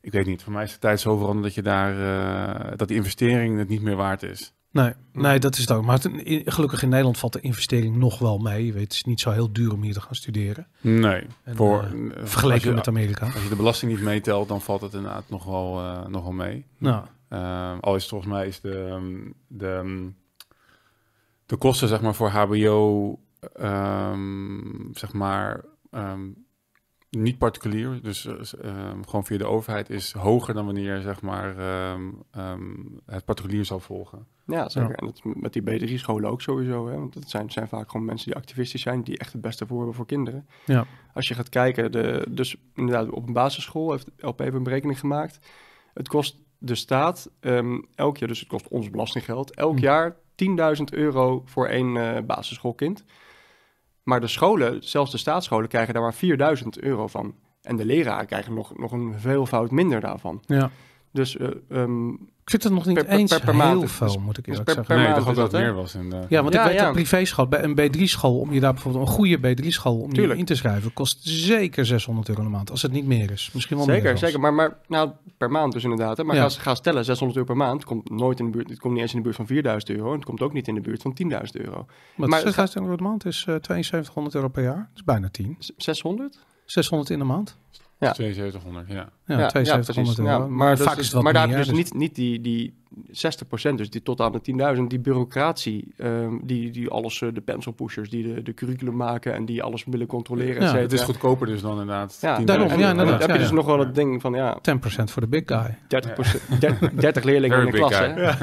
Ik weet niet, voor mij is de tijd zo veranderd dat je daar uh, dat die investering het niet meer waard is. Nee, nee, dat is het ook. Maar het, gelukkig in Nederland valt de investering nog wel mee. Je weet, het is niet zo heel duur om hier te gaan studeren. Nee, en, voor, uh, vergeleken je, met Amerika. Als je de belasting niet meetelt, dan valt het inderdaad nog wel, uh, nog wel mee. Nou. Uh, al is volgens mij is de, de, de kosten zeg maar, voor hbo um, zeg maar... Um, niet particulier, dus uh, gewoon via de overheid, is hoger dan wanneer zeg maar, um, um, het particulier zal volgen. Ja, zeker. Ja. En dat met die B drie scholen ook sowieso. Hè? Want het zijn, zijn vaak gewoon mensen die activistisch zijn, die echt het beste voor hebben voor kinderen. Ja. Als je gaat kijken, de, dus inderdaad op een basisschool heeft L P een berekening gemaakt. Het kost de staat um, elk jaar, dus het kost ons belastinggeld, elk hm. jaar tienduizend euro voor één uh, basisschoolkind. Maar de scholen, zelfs de staatsscholen, krijgen daar maar vierduizend euro van. En de leraren krijgen nog, nog een veelvoud minder daarvan. Ja. Dus uh, um, ik vind het nog niet per, eens per, per, per heel maand, veel, dus, moet ik eerlijk dus per, zeggen. Per nee, ik dat het meer was. In de... Ja, want ja, ik weet ja. dat privéschool, bij een B drie school, om je daar bijvoorbeeld een goede B drie school om je in te schrijven, kost zeker zeshonderd euro een maand, als het niet meer is. Misschien wel zeker, meer zeker. Maar, maar nou, per maand dus inderdaad. Hè. Maar ja. ga, ga stellen, zeshonderd euro per maand, komt nooit in de buurt, het komt niet eens in de buurt van vierduizend euro, en het komt ook niet in de buurt van tienduizend euro. Maar, maar zesduizend euro per maand is uh, tweeduizend zevenhonderd euro per jaar, dat is bijna tien. zeshonderd? zeshonderd in de maand. Ja. tweeduizend zevenhonderd, ja. Ja, ja, tweeduizend zevenhonderd ja, ja, maar vaak dus, is dat maar daar heb je dus niet, niet die, die zestig procent, dus die tot aan de tienduizend, die bureaucratie, um, die, die alles, uh, de pencilpushers, die de, de curriculum maken en die alles willen controleren. Ja, het is goedkoper dus dan inderdaad. Ja, daarom, ja, inderdaad. Dan heb je dus ja, nog wel ja. het ding van, ja. tien procent voor de big guy. dertig, dertig leerlingen in de klas, hè. Ja.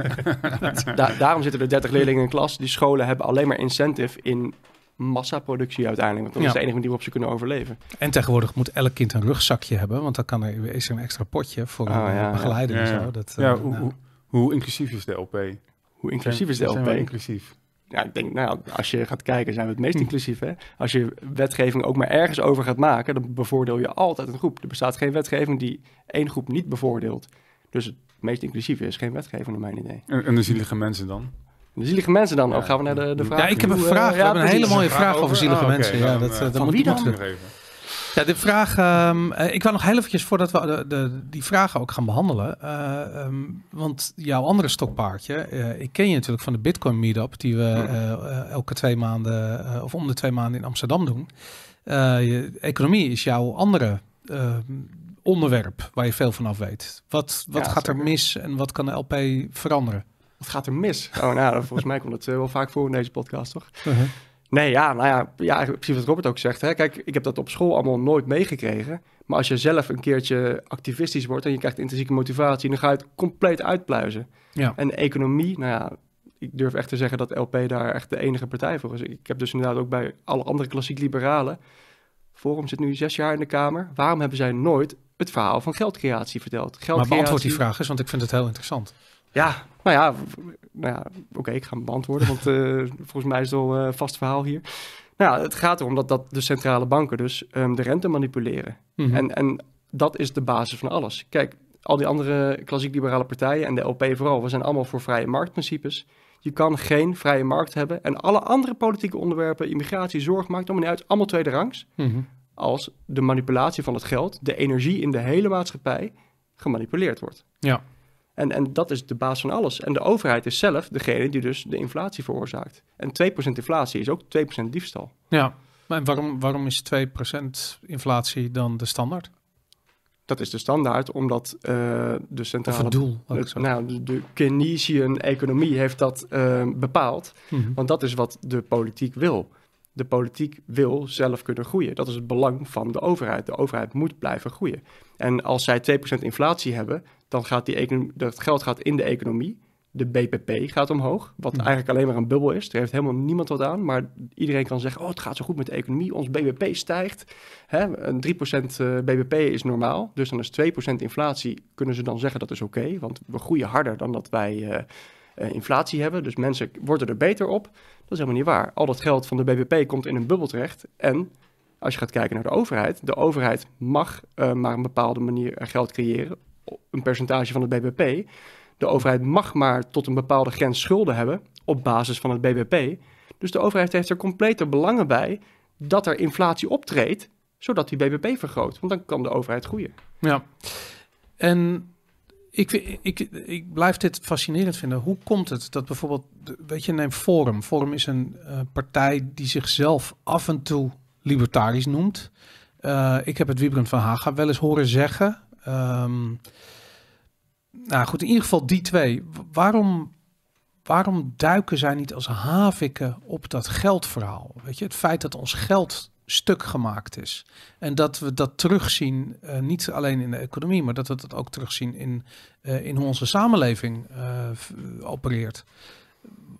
da- daarom zitten er dertig leerlingen in de klas. Die scholen hebben alleen maar incentive in... massaproductie uiteindelijk, want dat ja. is de enige manier waarop ze kunnen overleven. En tegenwoordig moet elk kind een rugzakje hebben, want dan kan er, is er een extra potje voor oh, een ja, begeleider ja, ja. en zo. Dat, ja, uh, hoe, nou. hoe, hoe inclusief is de L P? Hoe inclusief is de L P? Zijn we inclusief? Ja, ik denk, nou, als je gaat kijken, zijn we het meest inclusief. Hè? Als je wetgeving ook maar ergens over gaat maken, dan bevoordeel je altijd een groep. Er bestaat geen wetgeving die één groep niet bevoordeelt. Dus het meest inclusief is geen wetgeving, naar mijn idee. En, en de zielige mensen dan? De zielige mensen dan ook. Ja. Gaan we naar de, de vraag? Ja, ik heb een vraag. We ja, hebben een hele mooie vraag over, over zielige oh, okay. mensen. Ja, dan, dat, uh, van dan wie moet, dan? Moet ja, de vraag... Um, uh, ik wil nog heel eventjes voordat we de, de, die vragen ook gaan behandelen. Uh, um, want jouw andere stokpaardje... Uh, ik ken je natuurlijk van de Bitcoin meetup... die we uh, uh, elke twee maanden... Uh, of om de twee maanden in Amsterdam doen. Uh, je, economie is jouw andere... Uh, onderwerp waar je veel van af weet. Wat, wat ja, gaat er mis en wat kan de L P veranderen? Wat gaat er mis? Oh, nou, volgens mij komt het uh, wel vaak voor in deze podcast, toch? Uh-huh. Nee, ja, nou ja, ja, precies wat Robert ook zegt. Hè? Kijk, ik heb dat op school allemaal nooit meegekregen. Maar als je zelf een keertje activistisch wordt en je krijgt intrinsieke motivatie, dan ga je het compleet uitpluizen. Ja. En economie, nou ja, ik durf echt te zeggen dat L P daar echt de enige partij voor is. Ik heb dus inderdaad ook bij alle andere klassiek liberalen Forum zit nu zes jaar in de Kamer. Waarom hebben zij nooit het verhaal van geldcreatie verteld? Geldcreatie... Maar beantwoord die vraag eens, want ik vind het heel interessant. Ja, nou ja, nou ja oké, okay, ik ga hem beantwoorden, want uh, volgens mij is het al een uh, vast verhaal hier. Nou ja, het gaat erom dat, dat de centrale banken dus um, de rente manipuleren. Mm-hmm. En, en dat is de basis van alles. Kijk, al die andere klassiek liberale partijen en de L P vooral, we zijn allemaal voor vrije marktprincipes. Je kan geen vrije markt hebben. En alle andere politieke onderwerpen, immigratie, zorg, maakt allemaal niet uit, allemaal tweede rangs. Mm-hmm. Als de manipulatie van het geld, de energie in de hele maatschappij, gemanipuleerd wordt. Ja. En, en dat is de baas van alles. En de overheid is zelf degene die dus de inflatie veroorzaakt. En twee procent inflatie is ook twee procent diefstal. Ja, maar waarom, waarom is twee procent inflatie dan de standaard? Dat is de standaard, omdat uh, de centrale... Of het doel. Ook het, nou, de, de Keynesian economie heeft dat uh, bepaald. Mm-hmm. Want dat is wat de politiek wil. De politiek wil zelf kunnen groeien. Dat is het belang van de overheid. De overheid moet blijven groeien. En als zij twee procent inflatie hebben, dan gaat die economie, dat geld gaat in de economie. De B P P gaat omhoog, wat mm-hmm. eigenlijk alleen maar een bubbel is. Er heeft helemaal niemand wat aan, maar iedereen kan zeggen, oh, het gaat zo goed met de economie, ons B B P stijgt. Hè? Een drie procent B B P is normaal, dus dan is twee procent inflatie, kunnen ze dan zeggen dat is oké, okay, want we groeien harder dan dat wij uh, uh, inflatie hebben, dus mensen worden er beter op. Dat is helemaal niet waar. Al dat geld van de B B P komt in een bubbel terecht en... Als je gaat kijken naar de overheid, de overheid mag uh, maar een bepaalde manier geld creëren, een percentage van het B B P. De overheid mag maar tot een bepaalde grens schulden hebben op basis van het B B P. Dus de overheid heeft er complete belangen bij dat er inflatie optreedt, zodat die B B P vergroot. Want dan kan de overheid groeien. Ja, en ik, ik, ik blijf dit fascinerend vinden. Hoe komt het dat bijvoorbeeld, weet je, neem Forum. Forum is een uh, partij die zichzelf af en toe... libertarisch noemt. Uh, ik heb het Wybren van Haga wel eens horen zeggen. Um, nou goed, in ieder geval die twee. Waarom, waarom duiken zij niet als haviken op dat geldverhaal? Weet je, het feit dat ons geld stuk gemaakt is. En dat we dat terugzien, uh, niet alleen in de economie, maar dat we dat ook terugzien in, uh, in hoe onze samenleving uh, opereert.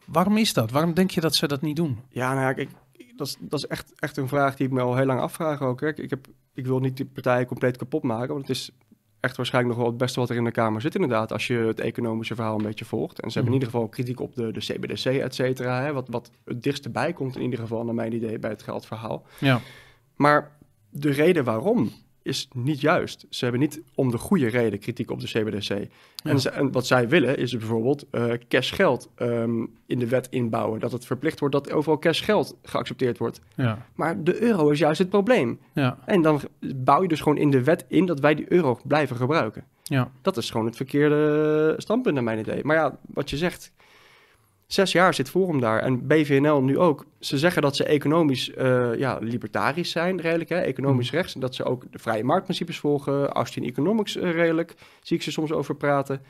Waarom is dat? Waarom denk je dat ze dat niet doen? Ja, nou ja, ik... Dat is, dat is echt, echt een vraag die ik me al heel lang afvraag ook. Ik, heb, ik wil niet die partijen compleet kapot maken, want het is echt waarschijnlijk nog wel het beste wat er in de Kamer zit inderdaad, als je het economische verhaal een beetje volgt. En ze hebben in ieder geval kritiek op de, de C B D C, et cetera, hè, wat, wat het dichtst bij komt in ieder geval, naar mijn idee, bij het geldverhaal. Ja. Maar de reden waarom is niet juist. Ze hebben niet om de goede reden kritiek op de C B D C. Ja. En, ze, en wat zij willen is bijvoorbeeld uh, cashgeld um, in de wet inbouwen. Dat het verplicht wordt dat overal cashgeld geaccepteerd wordt. Ja. Maar de euro is juist het probleem. Ja. En dan bouw je dus gewoon in de wet in dat wij die euro blijven gebruiken. Ja. Dat is gewoon het verkeerde standpunt naar mijn idee. Maar ja, wat je zegt... Zes jaar zit Forum daar en B V N L nu ook. Ze zeggen dat ze economisch uh, ja, libertarisch zijn, redelijk, hè? Economisch rechts. En dat ze ook de vrije marktprincipes volgen, Austrian Economics uh, redelijk, zie ik ze soms over praten.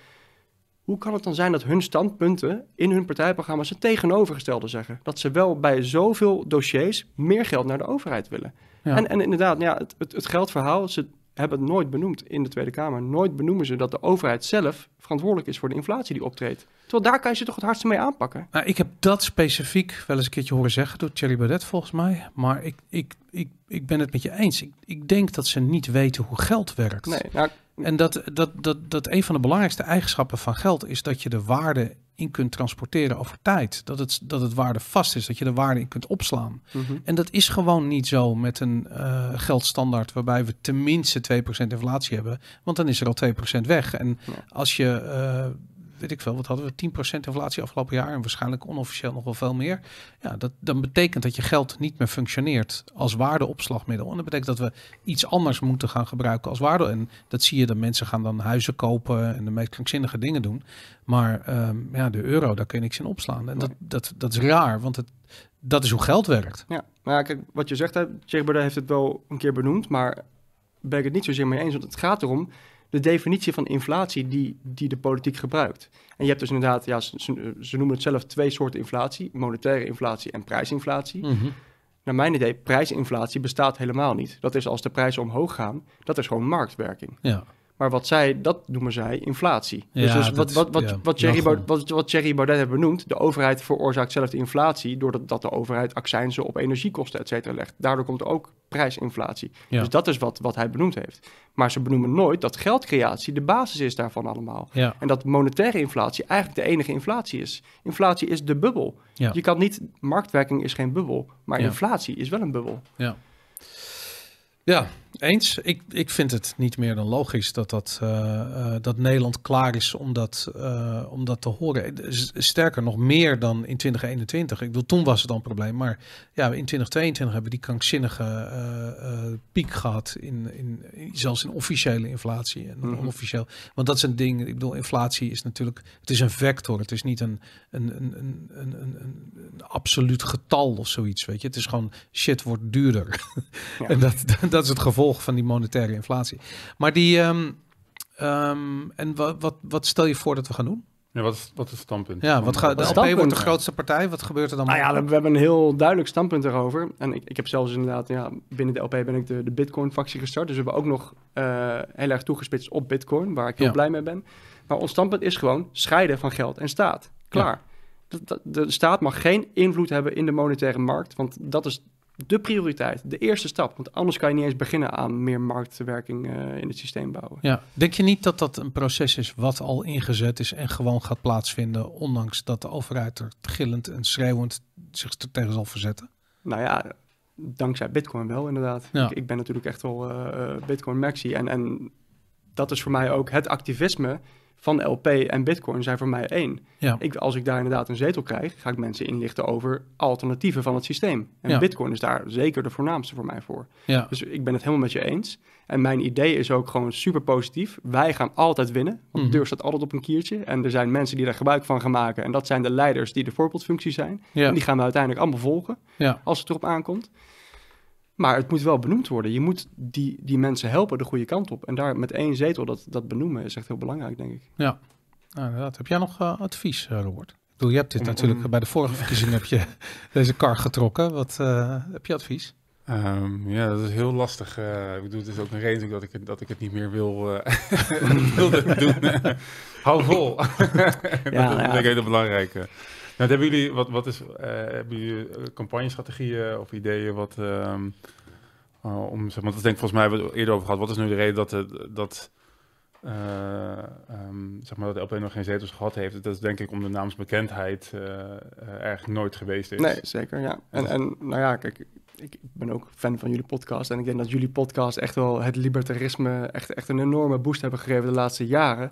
Hoe kan het dan zijn dat hun standpunten in hun partijprogramma's het tegenovergestelde zeggen? Dat ze wel bij zoveel dossiers meer geld naar de overheid willen. Ja. En, en inderdaad, ja, het, het, het geldverhaal, ze hebben het nooit benoemd in de Tweede Kamer. Nooit benoemen ze dat de overheid zelf verantwoordelijk is voor de inflatie die optreedt. Terwijl daar kan je ze toch het hardste mee aanpakken. Nou, ik heb dat specifiek wel eens een keertje horen zeggen door Thierry Baudet volgens mij. Maar ik, ik, ik, ik ben het met je eens. Ik, ik denk dat ze niet weten hoe geld werkt. Nee, nou... En dat, dat, dat, dat een van de belangrijkste eigenschappen van geld is dat je de waarde in kunt transporteren over tijd. Dat het, dat het waarde vast is, dat je de waarde in kunt opslaan. Mm-hmm. En dat is gewoon niet zo met een uh, geldstandaard waarbij we tenminste twee procent inflatie hebben. Want dan is er al twee procent weg. En ja. als je... Uh, weet ik veel, wat hadden we, tien procent inflatie afgelopen jaar en waarschijnlijk onofficieel nog wel veel meer. Ja, dat dan betekent dat je geld niet meer functioneert als waardeopslagmiddel. En dat betekent dat we iets anders moeten gaan gebruiken als waarde. En dat zie je, dat mensen gaan dan huizen kopen en de meest krankzinnige dingen doen. Maar um, ja, de euro, daar kun je niks in opslaan. En dat, dat, dat is raar, want het, dat is hoe geld werkt. Ja, nou ja, kijk, wat je zegt, Thierry Baudet heeft het wel een keer benoemd, maar ben ik het niet zozeer mee eens, want het gaat erom de definitie van inflatie die, die de politiek gebruikt. En je hebt dus inderdaad, ja, ze, ze noemen het zelf twee soorten inflatie. Monetaire inflatie en prijsinflatie. Mm-hmm. Naar mijn idee, prijsinflatie bestaat helemaal niet. Dat is als de prijzen omhoog gaan, dat is gewoon marktwerking. Ja. Maar wat zij, dat noemen zij inflatie. Ja, dus, dus wat, dat, wat, wat, ja, wat, Thierry Baudet, wat, wat Thierry Baudet heeft benoemd, de overheid veroorzaakt zelf de inflatie doordat dat de overheid accijnzen op energiekosten, et cetera, legt. Daardoor komt ook prijsinflatie. Ja. Dus dat is wat, wat hij benoemd heeft. Maar ze benoemen nooit dat geldcreatie de basis is daarvan allemaal. Ja. En dat monetaire inflatie eigenlijk de enige inflatie is. Inflatie is de bubbel. Ja. Je kan niet, marktwerking is geen bubbel, maar ja. inflatie is wel een bubbel. Ja. Ja, eens. Ik, ik vind het niet meer dan logisch dat, dat, uh, uh, dat Nederland klaar is om dat, uh, om dat te horen. Sterker nog, meer dan in twintig eenentwintig. Ik bedoel, toen was het dan een probleem. Maar ja, in twintig tweeëntwintig hebben we die krankzinnige uh, uh, piek gehad. In, in, in, zelfs in officiële inflatie en mm-hmm. onofficieel. Want dat is een ding. Ik bedoel, inflatie is natuurlijk... Het is een vector. Het is niet een, een, een, een, een, een, een absoluut getal of zoiets. Weet je? Het is gewoon shit wordt duurder. Ja. En dat... dat Dat is het gevolg van die monetaire inflatie. Maar die... Um, um, en wat, wat, wat stel je voor dat we gaan doen? Ja, wat, is, wat is het standpunt? Ja, wat ga, de L P wordt de grootste partij. Wat gebeurt er dan? Nou ja, we hebben een heel duidelijk standpunt daarover. En ik, ik heb zelfs inderdaad... Ja, binnen de L P ben ik de, de Bitcoin-factie gestart. Dus we hebben ook nog uh, heel erg toegespitst op Bitcoin. Waar ik heel ja. blij mee ben. Maar ons standpunt is gewoon scheiden van geld en staat. Klaar. Ja. De, de, de staat mag geen invloed hebben in de monetaire markt. Want dat is... de prioriteit, de eerste stap. Want anders kan je niet eens beginnen aan meer marktwerking uh, in het systeem bouwen. Ja. Denk je niet dat dat een proces is wat al ingezet is en gewoon gaat plaatsvinden, ondanks dat de overheid er gillend en schreeuwend zich er tegen zal verzetten? Nou ja, dankzij Bitcoin wel inderdaad. Ja. Ik, ik ben natuurlijk echt wel uh, Bitcoin maxi. En, en dat is voor mij ook het activisme van L P en Bitcoin zijn voor mij één. Ja. Ik, als ik daar inderdaad een zetel krijg, ga ik mensen inlichten over alternatieven van het systeem. En ja. Bitcoin is daar zeker de voornaamste voor mij voor. Ja. Dus ik ben het helemaal met je eens. En mijn idee is ook gewoon super positief. Wij gaan altijd winnen. Want mm-hmm. de deur staat altijd op een kiertje. En er zijn mensen die daar gebruik van gaan maken. En dat zijn de leiders die de voorbeeldfunctie zijn. Ja. En die gaan we uiteindelijk allemaal volgen. Ja. Als het erop aankomt. Maar het moet wel benoemd worden. Je moet die, die mensen helpen de goede kant op. En daar met één zetel dat, dat benoemen is echt heel belangrijk, denk ik. Ja, nou, inderdaad. Heb jij nog uh, advies, Robert? Ik bedoel, je hebt dit om, natuurlijk om... bij de vorige verkiezing heb je deze kar getrokken. Wat uh, heb je advies? Um, ja, dat is heel lastig. Uh, ik bedoel, het is ook een reden dat ik het, dat ik het niet meer wil uh, wilde doen. Hou vol. Ja, dat ja. vind ik heel belangrijk. Nou, hebben jullie wat, wat is, uh, hebben jullie campagnestrategieën of ideeën wat um, uh, om zeg maar, dat denk ik volgens mij hebben we het eerder over gehad. Wat is nu de reden dat de, dat uh, um, zeg maar dat de L P nog geen zetels gehad heeft? Dat is denk ik om de naamsbekendheid uh, uh, eigenlijk nooit geweest is. Nee, zeker. Ja. En, en nou ja, kijk, ik ben ook fan van jullie podcast en ik denk dat jullie podcast echt wel het libertarisme echt echt een enorme boost hebben gegeven de laatste jaren.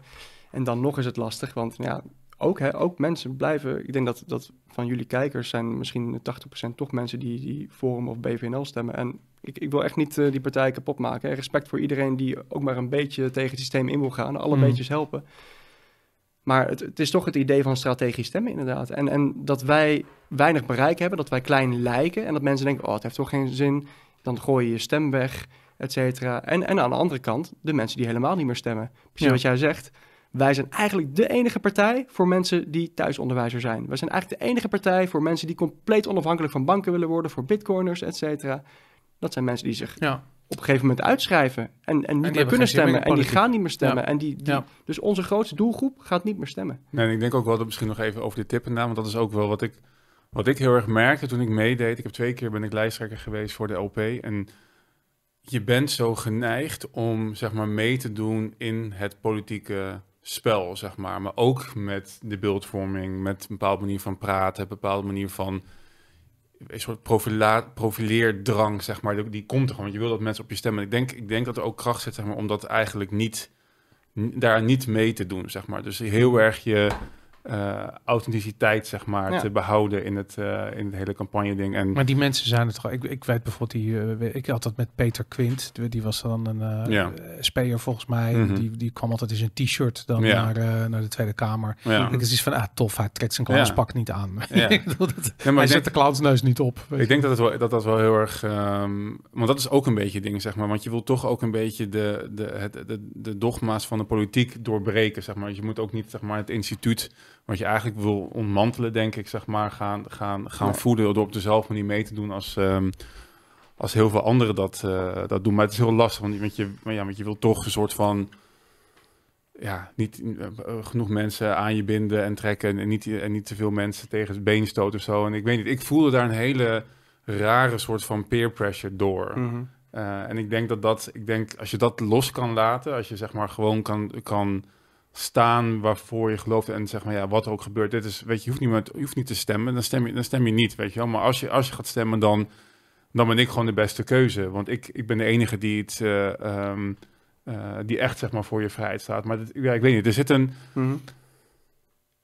En dan nog is het lastig, want ja. Ook, hè, ook mensen blijven, ik denk dat, dat van jullie kijkers zijn misschien tachtig procent toch mensen die, die Forum of B V N L stemmen. En ik, ik wil echt niet uh, die partij kapot maken. Hè. Respect voor iedereen die ook maar een beetje tegen het systeem in wil gaan. Alle mm. beetjes helpen. Maar het, het is toch het idee van strategisch stemmen inderdaad. En, en dat wij weinig bereik hebben, dat wij klein lijken. En dat mensen denken, oh het heeft toch geen zin. Dan gooi je je stem weg, et cetera. En, en aan de andere kant, de mensen die helemaal niet meer stemmen. Precies ja. wat jij zegt. Wij zijn eigenlijk de enige partij voor mensen die thuisonderwijzer zijn. Wij zijn eigenlijk de enige partij voor mensen die compleet onafhankelijk van banken willen worden, voor bitcoiners, et cetera. Dat zijn mensen die zich ja. op een gegeven moment uitschrijven en, en niet en meer kunnen stemmen. En die gaan niet meer stemmen. Ja. En die, die, ja. Dus onze grootste doelgroep gaat niet meer stemmen. Nee, en ik denk ook wel dat misschien nog even over de tippen na, want dat is ook wel wat ik, wat ik heel erg merkte toen ik meedeed. Ik heb twee keer ben ik lijsttrekker geweest voor de L P en... Je bent zo geneigd om zeg maar, mee te doen in het politieke spel, zeg maar. Maar ook met de beeldvorming, met een bepaalde manier van praten, een bepaalde manier van een soort profila- profileerdrang, zeg maar. Die, die komt er gewoon, want je wil dat mensen op je stemmen. Ik denk, ik denk dat er ook kracht zit, zeg maar, om dat eigenlijk niet, daar niet mee te doen, zeg maar. Dus heel erg je uh, authenticiteit, zeg maar, ja. te behouden in het, uh, in het hele campagne-ding. En... Maar die mensen zijn het toch... Ik, ik weet bijvoorbeeld, die, uh, ik had dat met Peter Quint. Die was dan een uh, ja. S P'er volgens mij. Mm-hmm. Die, die kwam altijd in zijn t-shirt dan ja. naar, uh, naar de Tweede Kamer. Ja. Ik, het is van, ah, tof, hij trekt zijn clownspak ja. niet aan. Ja. Ik bedoel, dat, ja, maar hij zet denk, de clownsneus niet op. Ik je. denk dat, het wel, dat dat wel heel erg... Um, want dat is ook een beetje ding, zeg maar. Want je wil toch ook een beetje de, de, het, de, de dogma's van de politiek doorbreken, zeg maar. Je moet ook niet zeg maar, het instituut... Wat je eigenlijk wil ontmantelen, denk ik, zeg maar, gaan, gaan, gaan ja. voeden door op dezelfde manier mee te doen als, um, als heel veel anderen dat, uh, dat doen. Maar het is heel lastig, want je, want je, ja, want je wil toch een soort van ja, niet uh, genoeg mensen aan je binden en trekken en niet, en niet te veel mensen tegen het been stoten of zo. En ik weet niet, ik voelde daar een hele rare soort van peer pressure door. Mm-hmm. Uh, en ik denk dat dat, ik denk als je dat los kan laten, als je zeg maar gewoon kan, kan staan waarvoor je gelooft en zeg maar ja, wat er ook gebeurt, dit is, weet je, je hoeft niet, met, je hoeft niet te stemmen, dan stem je, dan stem je niet, weet je wel. Maar als je, als je gaat stemmen, dan, dan ben ik gewoon de beste keuze, want ik, ik ben de enige die het, uh, um, uh, die echt zeg maar voor je vrijheid staat. Maar dat, ja, ik weet niet, er zit een. Mm-hmm.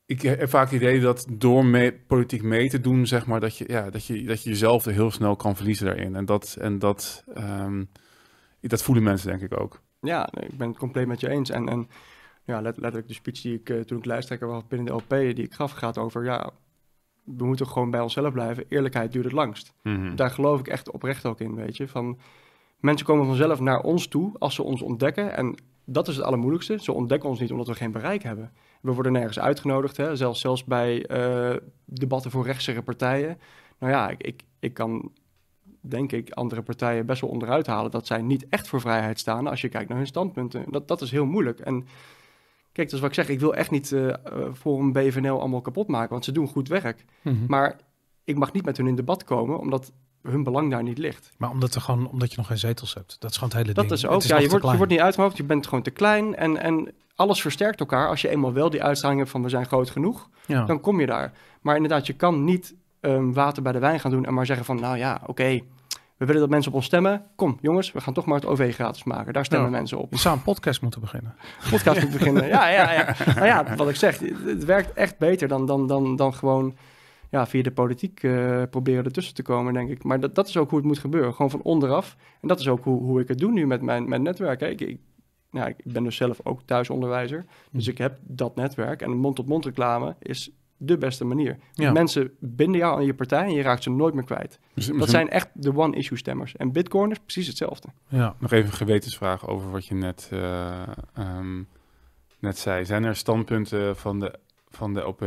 Ik heb vaak het idee dat door mee, politiek mee te doen, zeg maar, dat je, ja, dat je, dat je jezelf er heel snel kan verliezen daarin. En dat, en dat, um, dat voelen mensen denk ik ook. Ja, nee, ik ben het compleet met je eens. En, en ja, let, letterlijk de speech die ik uh, toen ik lijsttrekker was binnen de L P die ik gaf, gaat over, ja, we moeten gewoon bij onszelf blijven. Eerlijkheid duurt het langst. Mm-hmm. Daar geloof ik echt oprecht ook in, weet je. Van, mensen komen vanzelf naar ons toe als ze ons ontdekken. En dat is het allermoeilijkste. Ze ontdekken ons niet omdat we geen bereik hebben. We worden nergens uitgenodigd, hè? Zelfs, zelfs bij uh, debatten voor rechtse partijen. Nou ja, ik, ik, ik kan, denk ik, andere partijen best wel onderuit halen dat zij niet echt voor vrijheid staan als je kijkt naar hun standpunten. Dat, dat is heel moeilijk. En kijk, dat is wat ik zeg, ik wil echt niet uh, Forum B V N L allemaal kapot maken, want ze doen goed werk. Mm-hmm. Maar ik mag niet met hun in debat komen, omdat hun belang daar niet ligt. Maar omdat, er gewoon, omdat je nog geen zetels hebt. Dat is gewoon het hele dat ding. Dat is ook, is ja, je wordt, je wordt niet uitgenodigd, je bent gewoon te klein en... en alles versterkt elkaar. Als je eenmaal wel die uitstraling hebt van we zijn groot genoeg, ja, dan kom je daar. Maar inderdaad, je kan niet um, water bij de wijn gaan doen en maar zeggen van nou ja, oké, okay, we willen dat mensen op ons stemmen. Kom jongens, we gaan toch maar het O V gratis maken. Daar stemmen ja. mensen op. Je zou een podcast moeten beginnen. Podcast moeten beginnen, ja, ja, ja. Nou ja, wat ik zeg, het werkt echt beter dan, dan, dan, dan gewoon ja, via de politiek uh, proberen ertussen te komen, denk ik. Maar dat, dat is ook hoe het moet gebeuren, gewoon van onderaf. En dat is ook hoe, hoe ik het doe nu met mijn, mijn netwerk. Hè. Ik, ik, Nou, ik ben dus zelf ook thuisonderwijzer, dus ik heb dat netwerk. En mond-tot-mond reclame is de beste manier. Ja. Mensen binden jou aan je partij en je raakt ze nooit meer kwijt. Misschien... Dat zijn echt de one-issue stemmers. En Bitcoin is precies hetzelfde. Ja, nog even een gewetensvraag over wat je net, uh, um, net zei. Zijn er standpunten van de, van de O P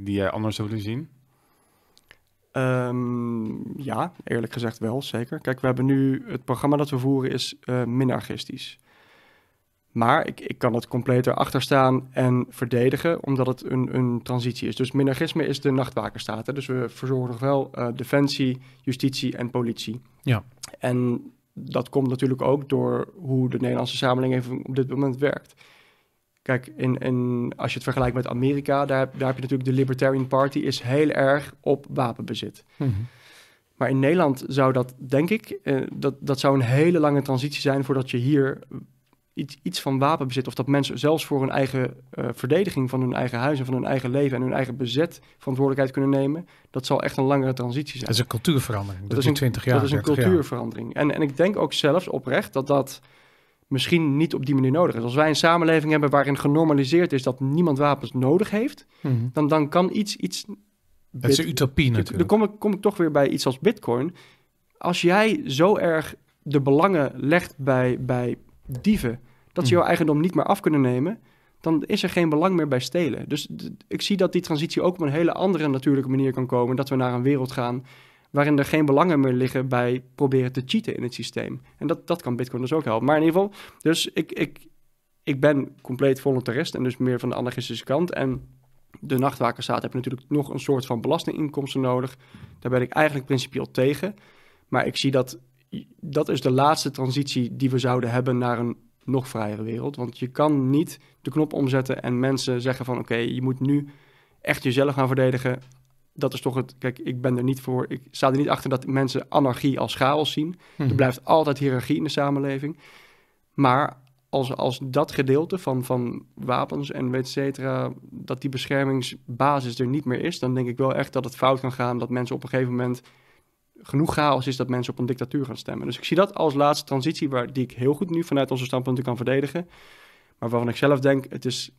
die jij anders zou willen zien? Um, ja, eerlijk gezegd wel, zeker. Kijk, we hebben nu het programma dat we voeren is uh, minarchistisch. Maar ik, ik kan het compleet erachter staan en verdedigen, omdat het een, een transitie is. Dus minarchisme is de nachtwakerstaat. Hè? Dus we verzorgen nog wel uh, defensie, justitie en politie. Ja. En dat komt natuurlijk ook door hoe de Nederlandse samenleving op dit moment werkt. Kijk, in, in, als je het vergelijkt met Amerika, daar, daar heb je natuurlijk de Libertaire Partij is heel erg op wapenbezit. Mm-hmm. Maar in Nederland zou dat, denk ik, uh, dat, dat zou een hele lange transitie zijn voordat je hier... Iets, iets van wapenbezit, of dat mensen zelfs voor hun eigen uh, verdediging van hun eigen huis en van hun eigen leven en hun eigen bezet verantwoordelijkheid kunnen nemen, dat zal echt een langere transitie zijn. Dat is een cultuurverandering. Dat is een twintig jaar. Dat is een cultuurverandering. En, en ik denk ook zelfs oprecht dat dat misschien niet op die manier nodig is. Als wij een samenleving hebben waarin genormaliseerd is dat niemand wapens nodig heeft, mm-hmm. dan, dan kan iets... iets dat is een utopie natuurlijk. Dan kom ik, kom ik toch weer bij iets als Bitcoin. Als jij zo erg de belangen legt bij... bij dieven, dat ze jouw eigendom niet meer af kunnen nemen, dan is er geen belang meer bij stelen. Dus ik zie dat die transitie ook op een hele andere natuurlijke manier kan komen, dat we naar een wereld gaan waarin er geen belangen meer liggen bij proberen te cheaten in het systeem. En dat, dat kan Bitcoin dus ook helpen. Maar in ieder geval, dus ik, ik, ik ben compleet voluntarist en dus meer van de anarchistische kant. En de nachtwakerstaat heeft natuurlijk nog een soort van belastinginkomsten nodig. Daar ben ik eigenlijk principieel tegen. Maar ik zie dat dat is de laatste transitie die we zouden hebben naar een nog vrijere wereld. Want je kan niet de knop omzetten en mensen zeggen van... oké, okay, je moet nu echt jezelf gaan verdedigen. Dat is toch het... Kijk, ik ben er niet voor... Ik sta er niet achter dat mensen anarchie als chaos zien. Hm. Er blijft altijd hiërarchie in de samenleving. Maar als, als dat gedeelte van, van wapens en et cetera... dat die beschermingsbasis er niet meer is... dan denk ik wel echt dat het fout kan gaan dat mensen op een gegeven moment... genoeg chaos is dat mensen op een dictatuur gaan stemmen. Dus ik zie dat als laatste transitie, waar, die ik heel goed nu vanuit onze standpunten kan verdedigen. Maar waarvan ik zelf denk, het is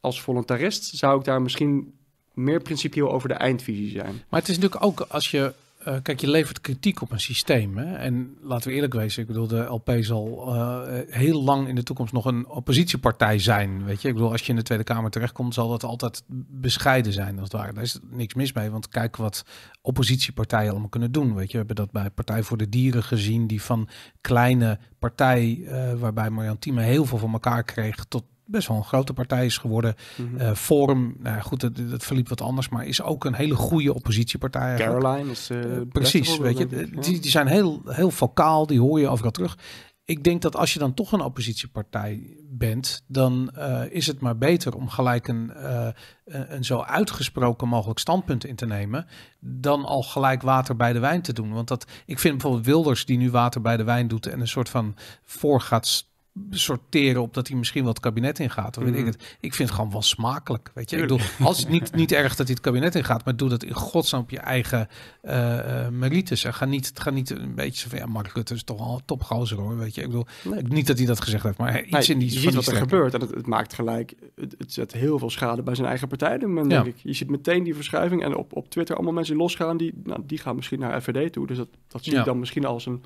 als voluntarist zou ik daar misschien meer principieel over de eindvisie zijn. Maar het is natuurlijk ook als je, uh, kijk, je levert kritiek op een systeem. Hè? En laten we eerlijk wezen, ik bedoel, de L P zal uh, heel lang in de toekomst nog een oppositiepartij zijn. Weet je, ik bedoel, als je in de Tweede Kamer terechtkomt, zal dat altijd bescheiden zijn als het ware. Daar is niks mis mee, want kijk wat oppositiepartijen allemaal kunnen doen. Weet je, we hebben dat bij Partij voor de Dieren gezien, die van kleine partij, uh, waarbij Marianne Thieme heel veel van elkaar kreeg, tot best wel een grote partij is geworden. Mm-hmm. uh, Forum, nou goed, dat, dat verliep wat anders, maar is ook een hele goede oppositiepartij eigenlijk. Caroline is uh, uh, precies, weet je, de, die, die zijn heel, heel vocaal, die hoor je overal terug. Ik denk dat als je dan toch een oppositiepartij bent, dan uh, is het maar beter om gelijk een, uh, een zo uitgesproken mogelijk standpunt in te nemen, dan al gelijk water bij de wijn te doen. Want dat, ik vind bijvoorbeeld Wilders, die nu water bij de wijn doet en een soort van voor gaat sorteren op dat hij misschien wel het kabinet ingaat. Mm-hmm. Weet ik, het. ik vind het gewoon wel smakelijk. Weet je? Ik bedoel, als het niet, niet erg dat hij het kabinet ingaat, maar doe dat in godsnaam op je eigen uh, merites. En ga niet, ga niet een beetje van ja, Mark Rutte is toch al een topgozer hoor. Weet je? Ik bedoel, nee. Niet dat hij dat gezegd heeft, maar iets nee, in die je ziet die wat er gebeurt en het, het maakt gelijk, het, het zet heel veel schade bij zijn eigen partij. Denk ja. ik. Je ziet meteen die verschuiving en op, op Twitter allemaal mensen losgaan die, nou, die gaan misschien naar F V D toe. Dus dat, dat zie ja. ik dan misschien als een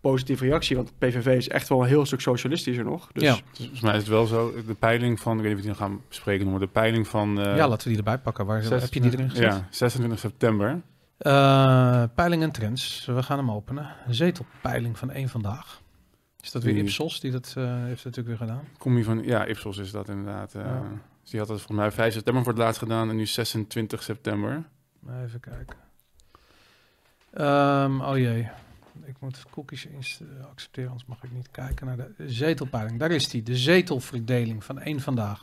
positieve reactie, want P V V is echt wel een heel stuk socialistischer nog. Dus ja. Volgens mij is het wel zo, de peiling van, ik weet niet of we die nog gaan bespreken, maar de peiling van... Uh, ja, laten we die erbij pakken. Waar zesentwintig, heb je die erin gezet? Ja, zesentwintig september. Uh, peiling en trends, we gaan hem openen. Zetelpeiling van Eén Vandaag. Is dat weer die, Ipsos, die dat uh, heeft natuurlijk weer gedaan? Kom je van, ja, Ipsos is dat inderdaad. Uh, ja. Dus die had dat volgens mij vijf september voor het laatst gedaan en nu zesentwintig september. Even kijken. Um, oh jee. Ik moet cookies accepteren, anders mag ik niet kijken naar de zetelpeiling. Daar is die, de zetelverdeling van Eén Vandaag.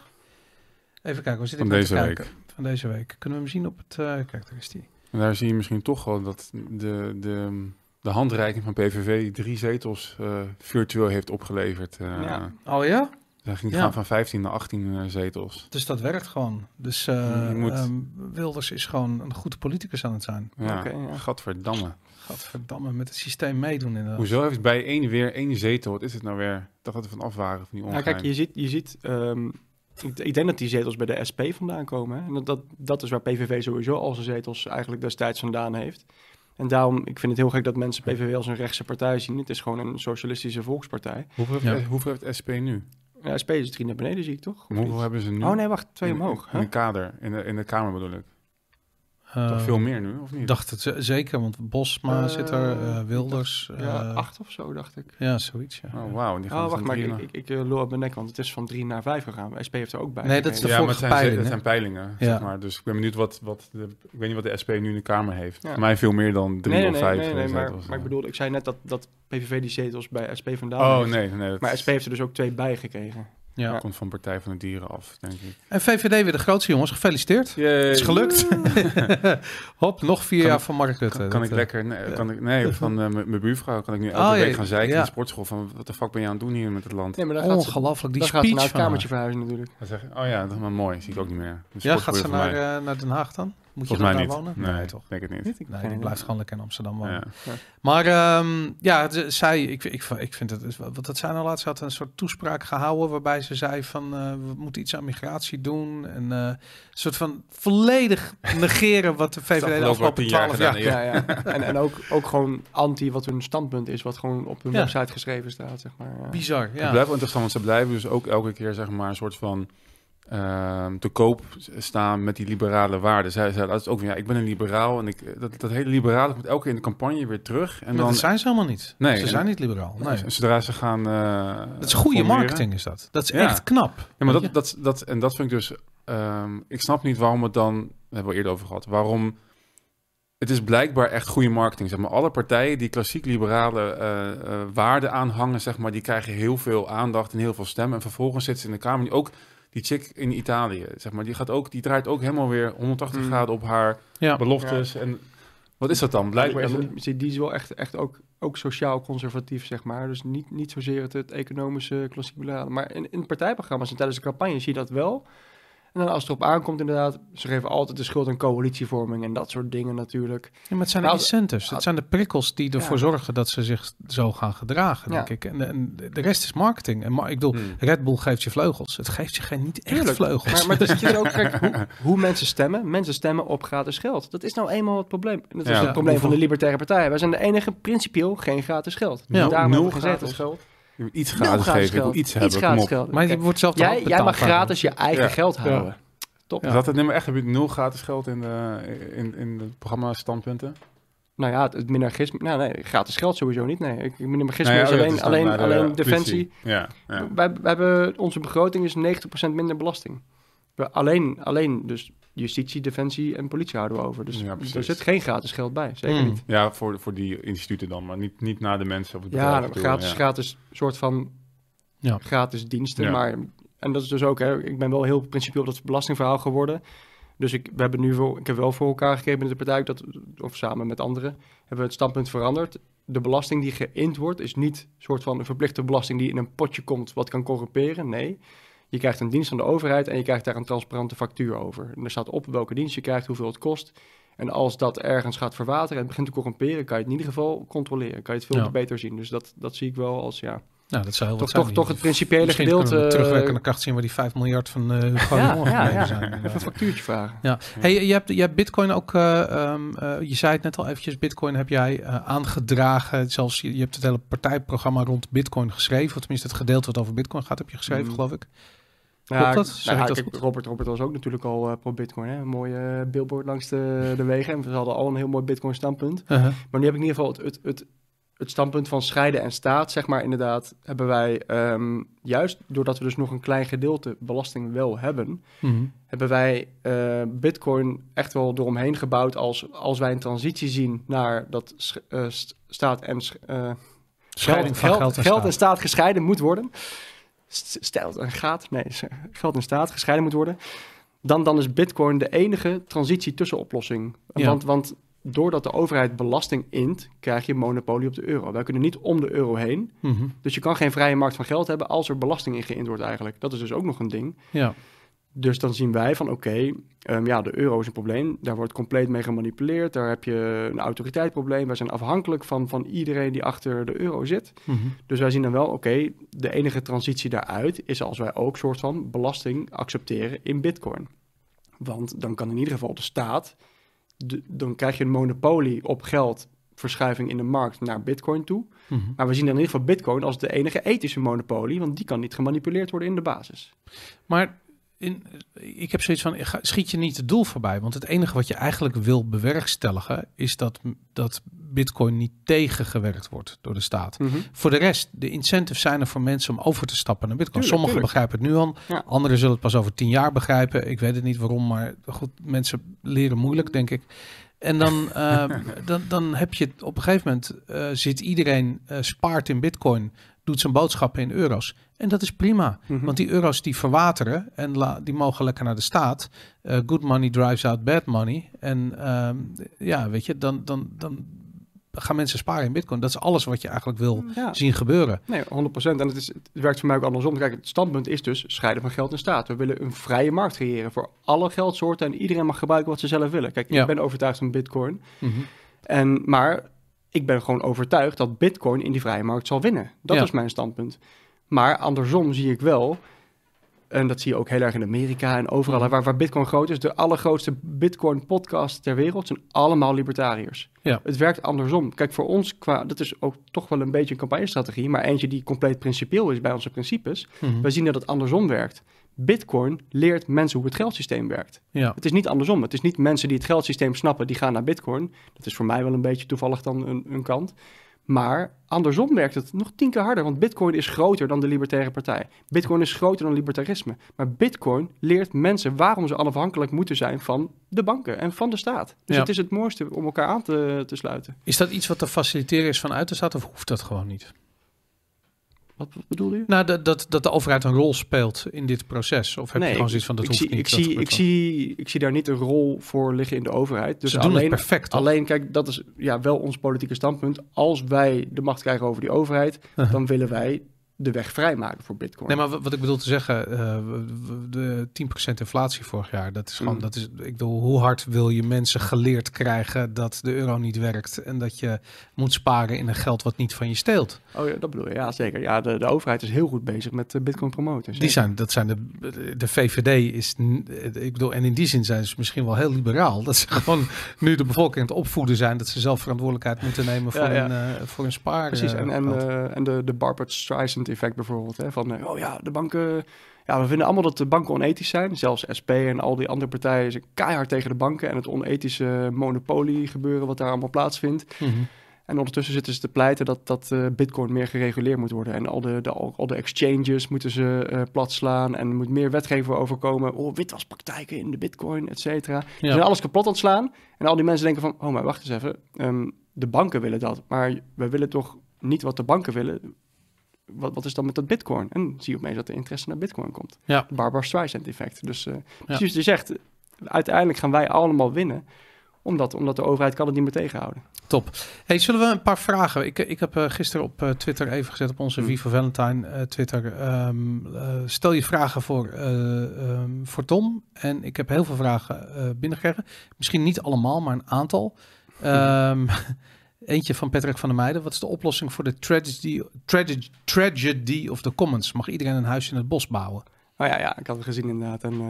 Even kijken, we zitten van deze week. Van deze week. Kunnen we hem zien op het... Uh, kijk, daar is die. En daar zie je misschien toch gewoon dat de, de, de handreiking van P V V drie zetels uh, virtueel heeft opgeleverd. Uh, ja. Oh ja? Ze gaan ja. van vijftien naar achttien uh, zetels. Dus dat werkt gewoon. Dus uh, moet... um, Wilders is gewoon een goede politicus aan het zijn. Ja, okay, ja. Gadverdamme. Gadverdamme, met het systeem meedoen inderdaad. Hoezo heeft bij één weer één zetel? Wat is het nou weer? Ik dacht dat we van af waren van die ongein. Ja, kijk, je ziet, je ziet um, ik, ik denk dat die zetels bij de S P vandaan komen. Hè? En dat, dat, dat is waar P V V sowieso al zijn zetels eigenlijk destijds vandaan heeft. En daarom, ik vind het heel gek dat mensen P V V als een rechtse partij zien. Het is gewoon een socialistische volkspartij. Hoeveel heeft, ja. hoeveel heeft S P nu? Ja, S P is drie naar beneden, zie ik toch? Hoeveel hebben ze nu? Oh nee, wacht, twee in, omhoog. In de kader, in de, in de Kamer bedoel ik. Uh, Toch veel meer nu, of niet? Dacht het zeker, want Bosma uh, zit er, uh, Wilders. Dacht, ja, uh, acht of zo, dacht ik. Ja, zoiets, ja. Oh, wauw. Oh, wacht, maar ik, ik, ik uh, loop op mijn nek, want het is van drie naar vijf gegaan. S P heeft er ook bij. Nee, dat is de ja, vorige maar het zijn, peiling, dat zijn peilingen, ja. zeg maar. Dus ik ben benieuwd wat, wat de, ik weet niet wat de S P nu in de Kamer heeft. Ja. Voor mij veel meer dan drie nee, of nee, vijf. Nee, nee, nee, nee, maar, maar ik bedoel, ik zei net dat, dat P V V die zetels bij S P vandaan Oh, heeft. nee, nee. Dat... Maar S P heeft er dus ook twee bij gekregen. Ja. Dat komt van Partij van de Dieren af, denk ik. En V V D weer de grootste, jongens. Gefeliciteerd. Yay. Het is gelukt. Hop, nog vier kan jaar ik, van Mark Rutte. Kan, kan ik uh, lekker... Nee, ja. kan ik, nee van uh, mijn buurvrouw kan ik nu elke oh, week jee. gaan zeiken ja. in de sportschool. Van, wat de fuck ben je aan het doen hier met het land? Nee, maar dan Ongelooflijk. Gaat ze, die dan speech gaat ze naar het kamertje van verhuizen natuurlijk. Zeg, oh ja, dat is maar mooi. Zie ik ook niet meer. Ja, gaat ze naar, uh, naar Den Haag dan? Moet je daar wonen? Nee, nee, toch? Denk het niet. Ik nee, blijft gewoon lekker in Amsterdam wonen. Ja. Ja. Maar um, ja, zij, ik, ik, ik vind het, wat dat zij nou laatst had, een soort toespraak gehouden waarbij ze zei van uh, we moeten iets aan migratie doen en uh, een soort van volledig negeren wat de V V D de afgelopen twaalf jaar. Ja, ja, ja. en, en ook, ook gewoon anti wat hun standpunt is, wat gewoon op hun ja. website geschreven staat, zeg maar. Ja. Bizar. Ja. Het blijft wel interessant, want ze blijven dus ook elke keer, zeg maar, een soort van Uh, te koop staan met die liberale waarden. Zij zei dat is ook weer, ja, ik ben een liberaal en ik dat, dat hele liberale moet elke keer in de campagne weer terug. En maar dan, dat zijn ze helemaal niet. Nee, ze en, zijn niet liberaal. Nee. Zodra ze gaan. Uh, dat is goede formeren. Marketing, is dat? Dat is ja. echt knap. Ja, maar dat, ja. dat, dat en dat vind ik dus. Um, ik snap niet waarom het dan. We hebben we eerder over gehad. Waarom? Het is blijkbaar echt goede marketing. Zeg maar. Alle partijen die klassiek liberale uh, uh, waarden aanhangen, zeg maar, die krijgen heel veel aandacht en heel veel stemmen. En vervolgens zitten ze in de Kamer die ook. Die chick in Italië, zeg maar, die gaat ook, die draait ook helemaal weer honderdtachtig mm. graden op haar ja. beloftes. Ja. En wat is dat dan? Blijkbaar. Ja, die, die is wel echt, echt ook, ook sociaal conservatief, zeg maar. Dus niet, niet zozeer het, het economische klassiek liberale. Maar in, in partijprogramma's en tijdens de campagne zie je dat wel. En dan als het erop aankomt, inderdaad, ze geven altijd de schuld aan coalitievorming en dat soort dingen natuurlijk. Ja, maar het zijn de incentives, het zijn de prikkels die ervoor ja. zorgen dat ze zich zo gaan gedragen, denk ja. ik. En, en de rest is marketing. En ma ik bedoel, hmm. Red Bull geeft je vleugels. Het geeft je geen niet echt Tuurlijk. vleugels. Maar, maar dat is ook gek, hoe, hoe mensen stemmen. Mensen stemmen op gratis geld. Dat is nou eenmaal het probleem. En dat is ja. het probleem van de Libertaire Partij. Wij zijn de enige principieel geen gratis geld. Ja. Daarom nul gratis geld. Iets gratis no, geven, ik wil iets hebben, iets gratis geld. Maar je wordt zelf jij, jij mag gratis je eigen ja. geld houden. Ja. Top. Ja. Dus dat het nummer echt gebeurt, nul gratis geld in, de, in, in de programma standpunten? Nou ja, het, het minarchisme... Nou nee, gratis geld sowieso niet. Nee, ik, minarchisme nou ja, is alleen, is alleen, alleen, alleen defensie. Ja, ja. Wij, wij hebben, onze begroting is negentig procent minder belasting. We, alleen, alleen dus justitie, defensie en politie houden we over. Dus ja, er zit geen gratis geld bij, zeker mm. niet. Ja, voor, voor die instituten dan, maar niet, niet naar de mensen of het bedrijf. Ja, toe, gratis, ja. gratis soort van ja. gratis diensten. Ja. Maar, en dat is dus ook, hè, ik ben wel heel principieel dat belastingverhaal geworden... Dus ik, we hebben nu wel, ik heb wel voor elkaar gegeven in de partij, dat, of samen met anderen, hebben we het standpunt veranderd. De belasting die geïnd wordt, is niet een soort van een verplichte belasting die in een potje komt wat kan corrumperen. Nee, je krijgt een dienst van de overheid en je krijgt daar een transparante factuur over. En er staat op welke dienst je krijgt, hoeveel het kost. En als dat ergens gaat verwateren en het begint te corrumperen, kan je het in ieder geval controleren. Kan je het veel ja. beter zien. Dus dat, dat zie ik wel als ja... Nou, dat zou heel toch, wat zijn. Toch, toch het principiële misschien gedeelte... We terugwerkende uh, kracht zien waar die vijf miljard van uh, Hugo ja, de Morgen ja, ja. zijn. Even een factuurtje vragen. Ja. Ja. Hey, je, hebt, je hebt Bitcoin ook... Uh, um, uh, je zei het net al eventjes. Bitcoin heb jij uh, aangedragen. Zelfs je, je hebt het hele partijprogramma rond Bitcoin geschreven. Of tenminste het gedeelte wat over Bitcoin gaat heb je geschreven, mm. geloof ik. Klopt ja, dat? Nou, ja, dat kijk, Robert, Robert was ook natuurlijk al uh, pro-Bitcoin. Een mooie uh, billboard langs de, de wegen. En we hadden al een heel mooi Bitcoin standpunt. Uh-huh. Maar nu heb ik in ieder geval het... het, het Het standpunt van scheiden en staat, zeg maar, inderdaad, hebben wij um, juist doordat we dus nog een klein gedeelte belasting wel hebben, mm-hmm. hebben wij uh, Bitcoin echt wel eromheen gebouwd als, als wij een transitie zien naar dat sch- uh, staat en sch- uh, scheiden, geld, geld, en, geld staat. en staat gescheiden moet worden. Stelt en gaat, nee, geld en staat gescheiden moet worden. Dan, dan is Bitcoin de enige transitie tussenoplossing. Ja. Want, want doordat de overheid belasting int, krijg je monopolie op de euro. Wij kunnen niet om de euro heen. Mm-hmm. Dus je kan geen vrije markt van geld hebben als er belasting in geïnt wordt eigenlijk. Dat is dus ook nog een ding. Ja. Dus dan zien wij van oké, okay, um, ja, de euro is een probleem. Daar wordt compleet mee gemanipuleerd. Daar heb je een autoriteitsprobleem. Wij zijn afhankelijk van, van iedereen die achter de euro zit. Mm-hmm. Dus wij zien dan wel oké, okay, de enige transitie daaruit is als wij ook soort van belasting accepteren in Bitcoin. Want dan kan in ieder geval de staat... De, dan krijg je een monopolie op geldverschuiving in de markt naar Bitcoin toe. Mm-hmm. Maar we zien dan in ieder geval Bitcoin als de enige ethische monopolie, want die kan niet gemanipuleerd worden in de basis. Maar in, ik heb zoiets van, schiet je niet het doel voorbij? Want het enige wat je eigenlijk wil bewerkstelligen is dat, dat Bitcoin niet tegengewerkt wordt door de staat. Mm-hmm. Voor de rest, de incentives zijn er voor mensen om over te stappen naar Bitcoin. Tuurlijk, Sommigen tuurlijk. begrijpen het nu al, ja. anderen zullen het pas over tien jaar begrijpen. Ik weet het niet waarom, maar goed, mensen leren moeilijk, denk ik. En dan, uh, dan, dan heb je op een gegeven moment, uh, zit iedereen uh, spaart in Bitcoin, doet zijn boodschappen in euro's. En dat is prima, mm-hmm. want die euro's die verwateren en la, die mogen lekker naar de staat. Uh, good money drives out bad money. En uh, ja, weet je, dan, dan, dan gaan mensen sparen in Bitcoin. Dat is alles wat je eigenlijk wil ja. zien gebeuren. Nee, honderd procent. En het, is, het werkt voor mij ook andersom. Kijk, het standpunt is dus scheiden van geld en staat. We willen een vrije markt creëren voor alle geldsoorten en iedereen mag gebruiken wat ze zelf willen. Kijk, ja. ik ben overtuigd van Bitcoin. Mm-hmm. En, maar ik ben gewoon overtuigd dat Bitcoin in die vrije markt zal winnen. Dat ja. is mijn standpunt. Maar andersom zie ik wel, en dat zie je ook heel erg in Amerika en overal, waar, waar Bitcoin groot is, de allergrootste Bitcoin-podcast ter wereld zijn allemaal libertariërs. Ja. Het werkt andersom. Kijk, voor ons, qua, dat is ook toch wel een beetje een campagnestrategie, maar eentje die compleet principieel is bij onze principes. Mm-hmm. We zien dat het andersom werkt. Bitcoin leert mensen hoe het geldsysteem werkt. Ja. Het is niet andersom. Het is niet mensen die het geldsysteem snappen, die gaan naar Bitcoin. Dat is voor mij wel een beetje toevallig dan een, een kant. Maar andersom werkt het nog tien keer harder, want Bitcoin is groter dan de Libertaire Partij. Bitcoin is groter dan libertarisme. Maar Bitcoin leert mensen waarom ze onafhankelijk moeten zijn van de banken en van de staat. Dus ja. het is het mooiste om elkaar aan te, te sluiten. Is dat iets wat te faciliteren is vanuit de staat of hoeft dat gewoon niet? Wat, wat bedoel je? Nou, dat, dat, dat de overheid een rol speelt in dit proces. Of heb nee, je gewoon zoiets van, dat ik hoeft zie, niet. Ik, dat zie, ik, zie, ik zie daar niet een rol voor liggen in de overheid. Dus Ze alleen, doen het perfect. Alleen, kijk, dat is ja, wel ons politieke standpunt. Als wij de macht krijgen over die overheid, uh-huh. dan willen wij de weg vrijmaken voor Bitcoin. Nee, maar wat, wat ik bedoel te zeggen, uh, de tien procent inflatie vorig jaar, dat is gewoon, mm. dat is, ik bedoel, hoe hard wil je mensen geleerd krijgen dat de euro niet werkt en dat je moet sparen in een geld wat niet van je steelt? Oh ja, dat bedoel je, ja zeker. Ja, de, de overheid is heel goed bezig met uh, Bitcoin promoten. Die zijn, dat zijn de, de V V D is, ik bedoel, en in die zin zijn ze misschien wel heel liberaal, dat ze gewoon nu de bevolking aan het opvoeden zijn, dat ze zelf verantwoordelijkheid moeten nemen voor ja, ja. hun uh, voor hun sparen. Precies, en, en, uh, en de, de Barbara Streisand effect bijvoorbeeld. Hè, van, uh, oh ja, de banken... Ja, we vinden allemaal dat de banken onethisch zijn. Zelfs S P en al die andere partijen zijn keihard tegen de banken... en het onethische monopolie gebeuren wat daar allemaal plaatsvindt. Mm-hmm. En ondertussen zitten ze te pleiten dat, dat uh, Bitcoin meer gereguleerd moet worden. En al de, de, al de exchanges moeten ze uh, plat slaan. En er moet meer wetgeving overkomen. Oh, witwaspraktijken in de Bitcoin, et cetera. Ja. Ze zijn alles kapot aan het slaan. En al die mensen denken van, oh maar wacht eens even. Um, de banken willen dat. Maar we willen toch niet wat de banken willen. Wat, wat is dan met dat Bitcoin? En zie je opeens dat de interesse naar Bitcoin komt. Ja. Barbara Streisand effect. Dus uh, precies ja. Wat je zegt, uiteindelijk gaan wij allemaal winnen. Omdat, omdat de overheid kan het niet meer tegenhouden. Top. Hey, zullen we een paar vragen... Ik, ik heb uh, gisteren op uh, Twitter even gezet... op onze V for Valentine uh, Twitter. Um, uh, stel je vragen voor, uh, um, voor Tom. En ik heb heel veel vragen uh, binnengekregen. Misschien niet allemaal, maar een aantal. Um, eentje van Patrick van der Meijden. Wat is de oplossing voor de tragedy, tragedy, tragedy of the commons? Mag iedereen een huis in het bos bouwen? Oh ja, ja, ik had het gezien inderdaad. En, uh,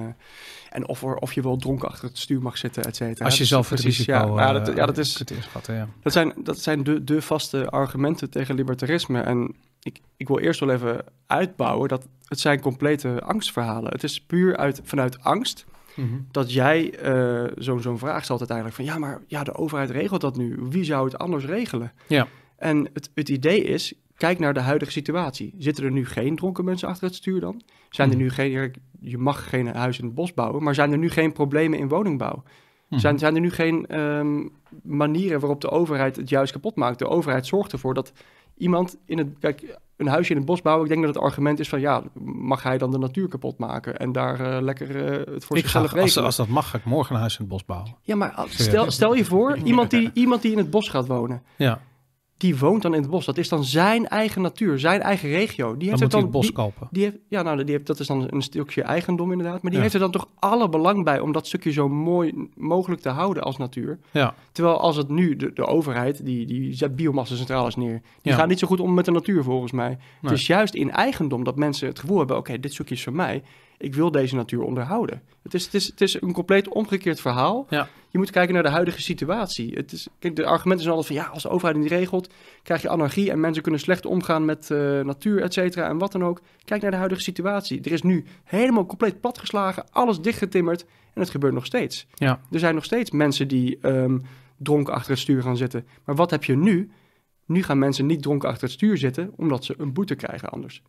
en of, er, of je wel dronken achter het stuur mag zitten, et cetera. Als je zelf het risico... Ja, uh, ja, dat, ja, dat is... Het inschatten, ja. Dat zijn, dat zijn de, de vaste argumenten tegen libertarisme. En ik, ik wil eerst wel even uitbouwen dat het zijn complete angstverhalen. Het is puur uit, vanuit angst... Mm-hmm. Dat jij uh, zo'n zo'n vraag stelt uiteindelijk van... ja, maar ja, de overheid regelt dat nu. Wie zou het anders regelen? Ja. En het, het idee is... Kijk naar de huidige situatie. Zitten er nu geen dronken mensen achter het stuur dan? Zijn er nu geen... Je mag geen huis in het bos bouwen, maar zijn er nu geen problemen in woningbouw? Zijn, zijn er nu geen um, manieren waarop de overheid het juist kapot maakt? De overheid zorgt ervoor dat iemand in het... Kijk, een huisje in het bos bouwen, ik denk dat het argument is van... ja, mag hij dan de natuur kapot maken en daar uh, lekker uh, het voor ik zichzelf ga, regelen? Als, als dat mag, ga ik morgen een huis in het bos bouwen. Ja, maar stel, stel je voor, iemand die, iemand die in het bos gaat wonen... Ja. Die woont dan in het bos. Dat is dan zijn eigen natuur, zijn eigen regio. Die heeft dan het, dan, het bos die, kopen. Die heeft, ja, nou, die heeft, dat is dan een stukje eigendom inderdaad. Maar die ja. heeft er dan toch alle belang bij om dat stukje zo mooi mogelijk te houden als natuur. Ja. Terwijl als het nu de, de overheid, die, die zet biomassa centrales neer. Die ja. gaat niet zo goed om met de natuur volgens mij. Nee. Het is juist in eigendom dat mensen het gevoel hebben, oké, okay, dit stukje is voor mij. Ik wil deze natuur onderhouden. Het is, het is, het is een compleet omgekeerd verhaal. Ja. Je moet kijken naar de huidige situatie. Het is, kijk, de argumenten zijn altijd van... ja, als de overheid niet regelt, krijg je anarchie... en mensen kunnen slecht omgaan met uh, natuur, et cetera... en wat dan ook. Kijk naar de huidige situatie. Er is nu helemaal compleet platgeslagen... alles dichtgetimmerd en het gebeurt nog steeds. Ja. Er zijn nog steeds mensen die um, dronken achter het stuur gaan zitten. Maar wat heb je nu? Nu gaan mensen niet dronken achter het stuur zitten... omdat ze een boete krijgen anders.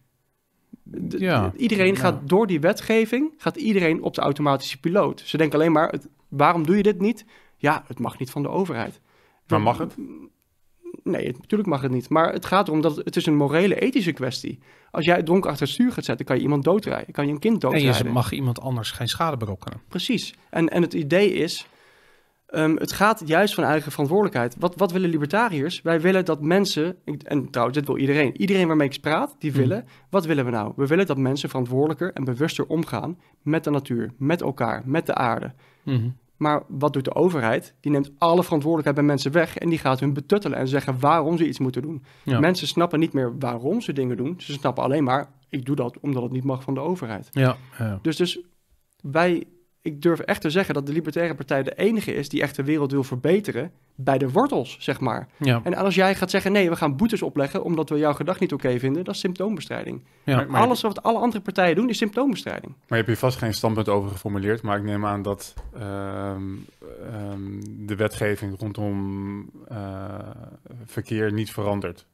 De, ja. Iedereen ja. gaat door die wetgeving... gaat iedereen op de automatische piloot. Ze denken alleen maar... het, waarom doe je dit niet? Ja, het mag niet van de overheid. Maar mag het? Nee, het, natuurlijk mag het niet. Maar het gaat erom dat het, het is een morele, ethische kwestie. Als jij dronken achter het stuur gaat zetten, kan je iemand doodrijden. Kan je een kind doodrijden. En je mag iemand anders geen schade berokkenen. Precies. En, en het idee is... Um, het gaat juist van eigen verantwoordelijkheid. Wat, wat willen libertariërs? Wij willen dat mensen... En trouwens, dit wil iedereen. Iedereen waarmee ik praat, die willen... Mm. Wat willen we nou? We willen dat mensen verantwoordelijker en bewuster omgaan... met de natuur, met elkaar, met de aarde. Mm. Maar wat doet de overheid? Die neemt alle verantwoordelijkheid bij mensen weg... en die gaat hun betuttelen en zeggen waarom ze iets moeten doen. Ja. Mensen snappen niet meer waarom ze dingen doen. Ze snappen alleen maar... ik doe dat omdat het niet mag van de overheid. Ja, ja. Dus, dus wij... Ik durf echt te zeggen dat de Libertaire Partij de enige is... die echt de wereld wil verbeteren bij de wortels, zeg maar. Ja. En als jij gaat zeggen, nee, we gaan boetes opleggen... omdat we jouw gedrag niet oké vinden, dat is symptoombestrijding. Ja. Maar, maar alles wat alle andere partijen doen, is symptoombestrijding. Maar je hebt hier vast geen standpunt over geformuleerd... maar ik neem aan dat um, um, de wetgeving rondom uh, verkeer niet verandert.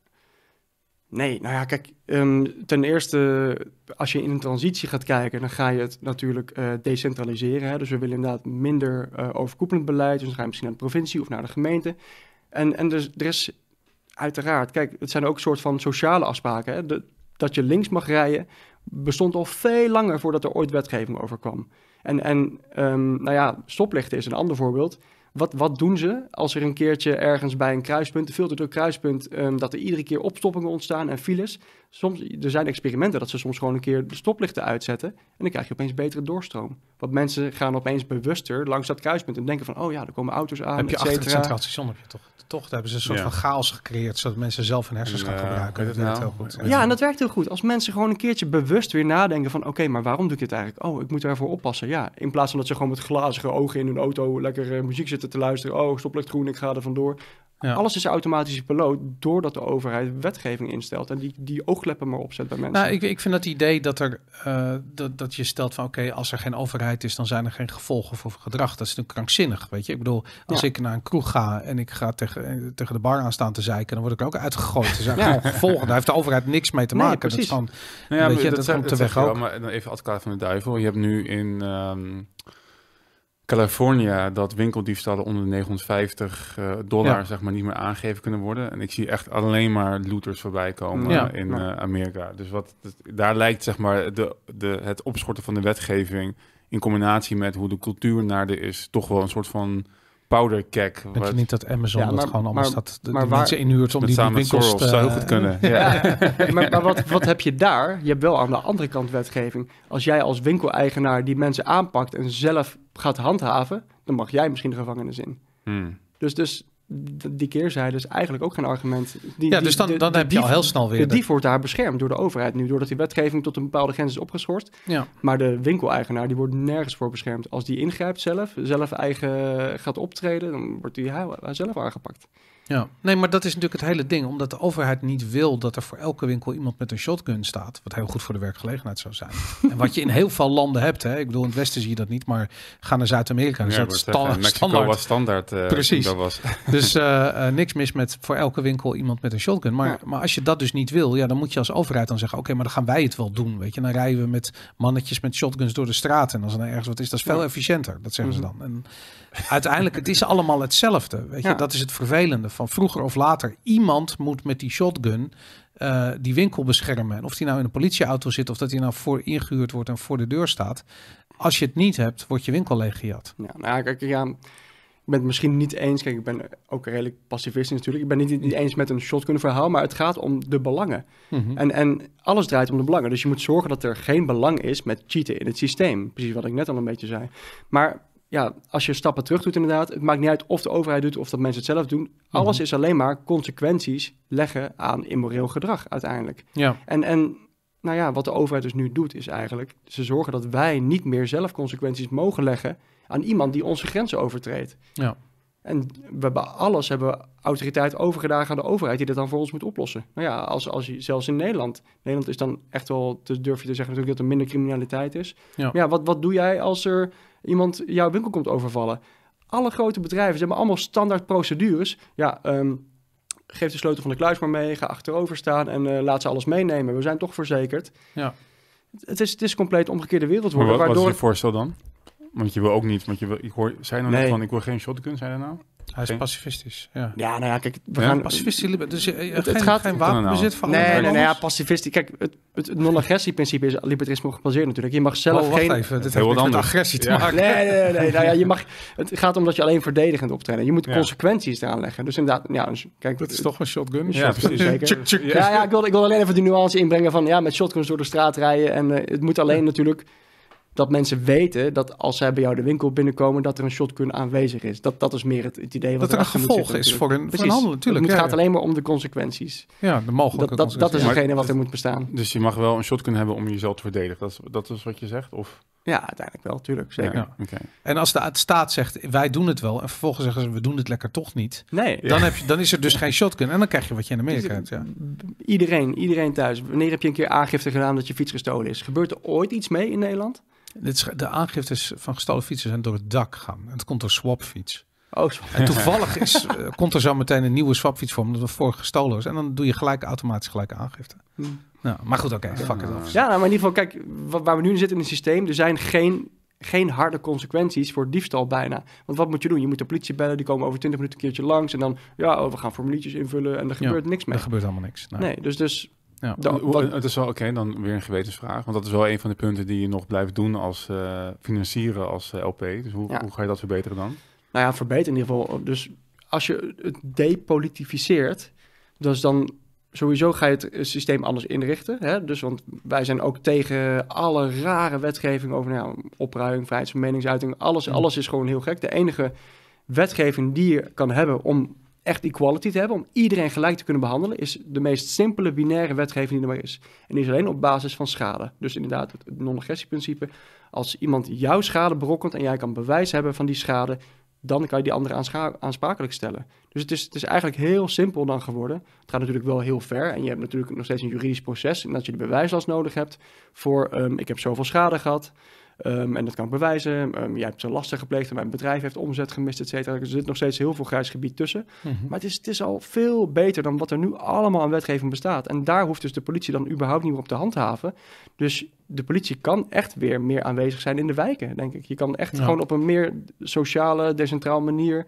Nee, nou ja, kijk, um, ten eerste, als je in een transitie gaat kijken, dan ga je het natuurlijk uh, decentraliseren. Hè? Dus we willen inderdaad minder uh, overkoepelend beleid. Dus dan ga je misschien naar de provincie of naar de gemeente. En, en dus, er is uiteraard, kijk, het zijn ook een soort van sociale afspraken. Hè? De, dat je links mag rijden bestond al veel langer voordat er ooit wetgeving over kwam. En, en um, nou ja, stoplichten is een ander voorbeeld. Wat, wat doen ze als er een keertje ergens bij een kruispunt, een veel te druk kruispunt, um, dat er iedere keer opstoppingen ontstaan en files? Soms, er zijn experimenten dat ze soms gewoon een keer de stoplichten uitzetten en dan krijg je opeens betere doorstroom. Want mensen gaan opeens bewuster langs dat kruispunt en denken van, oh ja, er komen auto's aan, heb je et cetera. Achter het centraal station heb je toch? Toch daar hebben ze een soort ja. van chaos gecreëerd, zodat mensen zelf hun hersens gaan gebruiken. Ja, dat werkt heel goed. Ja, en dat werkt heel goed. Als mensen gewoon een keertje bewust weer nadenken van, oké, okay, maar waarom doe ik dit eigenlijk? Oh, ik moet daarvoor oppassen. Ja, in plaats van dat ze gewoon met glazige ogen in hun auto lekker uh, muziek zitten te luisteren. Oh, stoplicht groen, ik ga er vandoor. Ja. Alles is automatisch piloot doordat de overheid wetgeving instelt en die, die oogkleppen maar opzet bij mensen. Nou, ik, ik vind dat idee dat, er, uh, dat, dat je stelt van oké, okay, als er geen overheid is, dan zijn er geen gevolgen voor gedrag. Dat is natuurlijk krankzinnig, weet je. Ik bedoel, als ja. ik naar een kroeg ga en ik ga tegen, tegen de bar aan staan te zeiken, dan word ik er ook uitgegooid. Er zijn ja. gewoon gevolgen. Daar heeft de overheid niks mee te maken. Nee, dat komt nou ja, te dat weg ook. Wel, maar even advocaat van de duivel. Je hebt nu in... Um... California, dat winkeldiefstallen onder de negenhonderdvijftig dollar ja. zeg maar niet meer aangegeven kunnen worden. En ik zie echt alleen maar looters voorbij komen ja, in ja. Uh, Amerika. Dus wat daar lijkt zeg maar de, de, het opschorten van de wetgeving in combinatie met hoe de cultuur naar de is, toch wel een soort van powderkeg. Weet wat... je niet dat Amazon ja, maar, dat gewoon allemaal maar, staat, de, maar de waar, mensen inhuurt om die winkels te... zou heel goed kunnen. Ja. Ja. Ja. Maar, maar wat, wat heb je daar? Je hebt wel aan de andere kant wetgeving. Als jij als winkeleigenaar die mensen aanpakt en zelf gaat handhaven, dan mag jij misschien de gevangenis in. Hmm. Dus, dus die keerzijde is eigenlijk ook geen argument. Die, ja, dus dan, dan, de, dan de heb dief, je al heel snel weer... De dief wordt daar beschermd door de overheid nu, doordat die wetgeving tot een bepaalde grens is opgeschorst. Ja. Maar de winkeleigenaar, die wordt nergens voor beschermd. Als die ingrijpt zelf, zelf eigen gaat optreden, dan wordt die zelf aangepakt. Ja, nee, maar dat is natuurlijk het hele ding. Omdat de overheid niet wil dat er voor elke winkel iemand met een shotgun staat. Wat heel goed voor de werkgelegenheid zou zijn. En wat je in heel veel landen hebt. Hè? Ik bedoel, in het Westen zie je dat niet. Maar ga naar Zuid-Amerika. Ja, dat sta Mexico standaard. was standaard. Uh, Precies. Dat was. Dus uh, uh, niks mis met voor elke winkel iemand met een shotgun. Maar, ja. maar als je dat dus niet wil, ja, dan moet je als overheid dan zeggen... oké, okay, maar dan gaan wij het wel doen. Weet je? Dan rijden we met mannetjes met shotguns door de straat. En als er ergens wat is, dat is veel ja. efficiënter. Dat zeggen mm-hmm. ze dan. En uiteindelijk, het is allemaal hetzelfde. Weet je? Ja. Dat is het vervelende. Van vroeger of later, iemand moet met die shotgun uh, die winkel beschermen. En of die nou in een politieauto zit of dat die nou voor ingehuurd wordt en voor de deur staat. Als je het niet hebt, wordt je winkel leeggejat. Ja, nou, kijk, ja, ik ben het misschien niet eens. Kijk, ik ben ook redelijk passivist natuurlijk. Ik ben niet, niet eens met een shotgun verhaal, maar het gaat om de belangen. Mm-hmm. En, en alles draait om de belangen. Dus je moet zorgen dat er geen belang is met cheaten in het systeem. Precies wat ik net al een beetje zei. Maar... ja, als je stappen terug doet inderdaad, het maakt niet uit of de overheid doet of dat mensen het zelf doen. Alles mm-hmm. is alleen maar consequenties leggen aan immoreel gedrag uiteindelijk. Ja. En, en nou ja, wat de overheid dus nu doet is eigenlijk, ze zorgen dat wij niet meer zelf consequenties mogen leggen aan iemand die onze grenzen overtreedt. Ja. En we hebben alles hebben we autoriteit overgedragen aan de overheid die dat dan voor ons moet oplossen. Nou ja, als, als je, zelfs in Nederland. Nederland is dan echt wel, dus durf je te zeggen natuurlijk dat er minder criminaliteit is. Ja, maar ja wat, wat doe jij als er iemand jouw winkel komt overvallen? Alle grote bedrijven, ze hebben allemaal standaard procedures. Ja, um, geef de sleutel van de kluis maar mee, ga achterover staan en uh, laat ze alles meenemen. We zijn toch verzekerd. Ja. Het is, het is compleet omgekeerde wereld worden. Wat, waardoor... wat is je voorstel dan? Want je wil ook niet, want je wil, ik hoor, zei nou nee. net van, ik wil geen shotgun, zei er nou? Hij is geen? pacifistisch, ja. Ja, nou ja, kijk, we ja? gaan... Pacifistisch, dus je, je, het, geen, het gaat geen wapenbezit van nee, nee, nee, nee, ja, pacifistisch. Kijk, het, het non-agressieprincipe is libertarisme gebaseerd natuurlijk. Je mag zelf oh, wacht geen... even, dit heeft met agressie te ja. maken. Nee, nee, nee, nee nou ja, je mag... Het gaat om dat je alleen verdedigend optreedt. Je moet ja. consequenties eraan leggen. Dus inderdaad, ja, dus, kijk... Dat is het, toch een shotgun? Een ja, shotgun, precies. Zeker. Tjuk, tjuk. Ja, ja, ik wil, ik wil alleen even die nuance inbrengen van, ja, met shotguns door de straat rijden. En uh, het moet alleen natuurlijk... dat mensen weten dat als zij bij jou de winkel binnenkomen... dat er een shotgun aanwezig is. Dat, dat is meer het, het idee. Wat dat er een gevolg zitten, is voor een, voor een handel, natuurlijk. Het ja, gaat ja. alleen maar om de consequenties. Ja, de mogelijke dat, consequenties. Dat, dat is hetgene wat er moet bestaan. Dus je mag wel een shotgun hebben om jezelf te verdedigen. Dat is, dat is wat je zegt? Of... ja, uiteindelijk wel, natuurlijk, zeker. Ja, okay. En als de staat zegt, wij doen het wel... en vervolgens zeggen ze, we doen het lekker toch niet... Nee. Dan, ja. heb je, dan is er dus geen shotgun... en dan krijg je wat je in Amerika hebt. Ja. Iedereen, iedereen thuis. Wanneer heb je een keer aangifte gedaan dat je fiets gestolen is? Gebeurt er ooit iets mee in Nederland? De aangiftes van gestolen fietsen zijn door het dak gaan. En het komt door swapfiets. Oh, swap. En toevallig is, komt er zo meteen een nieuwe swapfiets voor... omdat er vorige gestolen is. En dan doe je gelijk automatisch gelijk aangifte. Hmm. Nou, maar goed, oké. Okay, fuck it off. Ja, nou, maar in ieder geval, kijk, waar we nu in zitten in het systeem... er zijn geen, geen harde consequenties voor diefstal bijna. Want wat moet je doen? Je moet de politie bellen. Die komen over twintig minuten een keertje langs. En dan, ja, oh, we gaan formuliertjes invullen. En er gebeurt ja, niks mee. Er gebeurt allemaal niks. Nou. Nee, dus... dus ja. Dan, dat... Het is wel oké, okay, dan weer een gewetensvraag. Want dat is wel een van de punten die je nog blijft doen als uh, financieren als uh, L P. Dus hoe, ja. hoe ga je dat verbeteren dan? Nou ja, verbeteren in ieder geval. Dus als je het depolitificeert, dus dan sowieso ga je het systeem anders inrichten. Hè? Dus, want wij zijn ook tegen alle rare wetgeving over nou, opruiming, vrijheid van meningsuiting. Alles, ja. alles is gewoon heel gek. De enige wetgeving die je kan hebben om... echt equality te hebben, om iedereen gelijk te kunnen behandelen... is de meest simpele binaire wetgeving die er maar is. En die is alleen op basis van schade. Dus inderdaad, het non-agressie principe. Als iemand jouw schade berokkent en jij kan bewijs hebben van die schade... dan kan je die anderen aanscha- aansprakelijk stellen. Dus het is, het is eigenlijk heel simpel dan geworden. Het gaat natuurlijk wel heel ver en je hebt natuurlijk nog steeds een juridisch proces en dat je de bewijslast nodig hebt voor um, ik heb zoveel schade gehad um, en dat kan ik bewijzen. Um, jij hebt zo lasten gepleegd en mijn bedrijf heeft omzet gemist, et cetera. Er zit nog steeds heel veel grijs gebied tussen. Mm-hmm. Maar het is, het is al veel beter dan wat er nu allemaal aan wetgeving bestaat. En daar hoeft dus de politie dan überhaupt niet meer op te handhaven. Dus de politie kan echt weer meer aanwezig zijn in de wijken, denk ik. Je kan echt ja. gewoon op een meer sociale, decentraal manier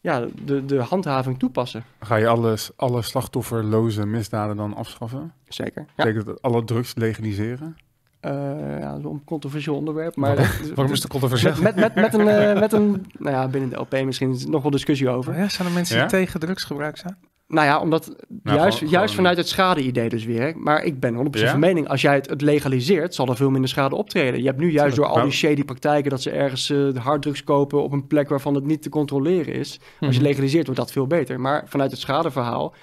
ja, de, de handhaving toepassen. Ga je alles, alle slachtofferloze misdaden dan afschaffen? Zeker. Betekent ja. dat alle drugs legaliseren? Uh, ja, dat is wel een controversieel onderwerp. Maar oh, waarom is het controversieel? Met, met, met, een, uh, met een, nou ja, binnen de L P misschien is nog wel discussie over. Oh ja, zijn er mensen ja? die tegen drugsgebruik zijn? Nou ja, omdat nou, juist, gewoon, juist vanuit het schade-idee dus weer. Maar ik ben honderd procent ja? van mening, als jij het, het legaliseert, zal er veel minder schade optreden. Je hebt nu juist door al die shady praktijken dat ze ergens uh, harddrugs kopen op een plek waarvan het niet te controleren is. Mm-hmm. Als je legaliseert wordt dat veel beter. Maar vanuit het schadeverhaal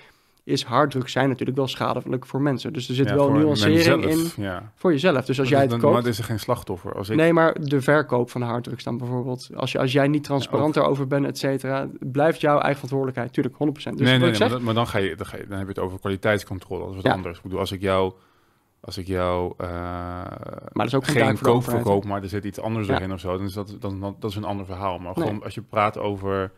is harddrugs zijn natuurlijk wel schadelijk voor mensen. Dus er zit ja, wel nuancering in ja. voor jezelf. Dus als maar jij het dan, koopt... Maar is er geen slachtoffer? Als ik... Nee, maar de verkoop van harddrugs dan bijvoorbeeld. Als, je, als jij niet transparant ja, daarover bent, et cetera, blijft jouw eigen verantwoordelijkheid. Tuurlijk, honderd procent. Dus nee, nee, nee, zeg... maar, dan, maar dan, ga je, dan, ga je, dan heb je het over kwaliteitscontrole. Dat is wat ja. anders. Ik bedoel, als ik jou... Als ik jou uh, maar dat is ook geen koop verkoop, maar er zit iets anders ja. erin of zo, dan is dat, dan, dan, dat is een ander verhaal. Maar nee. gewoon als je praat over...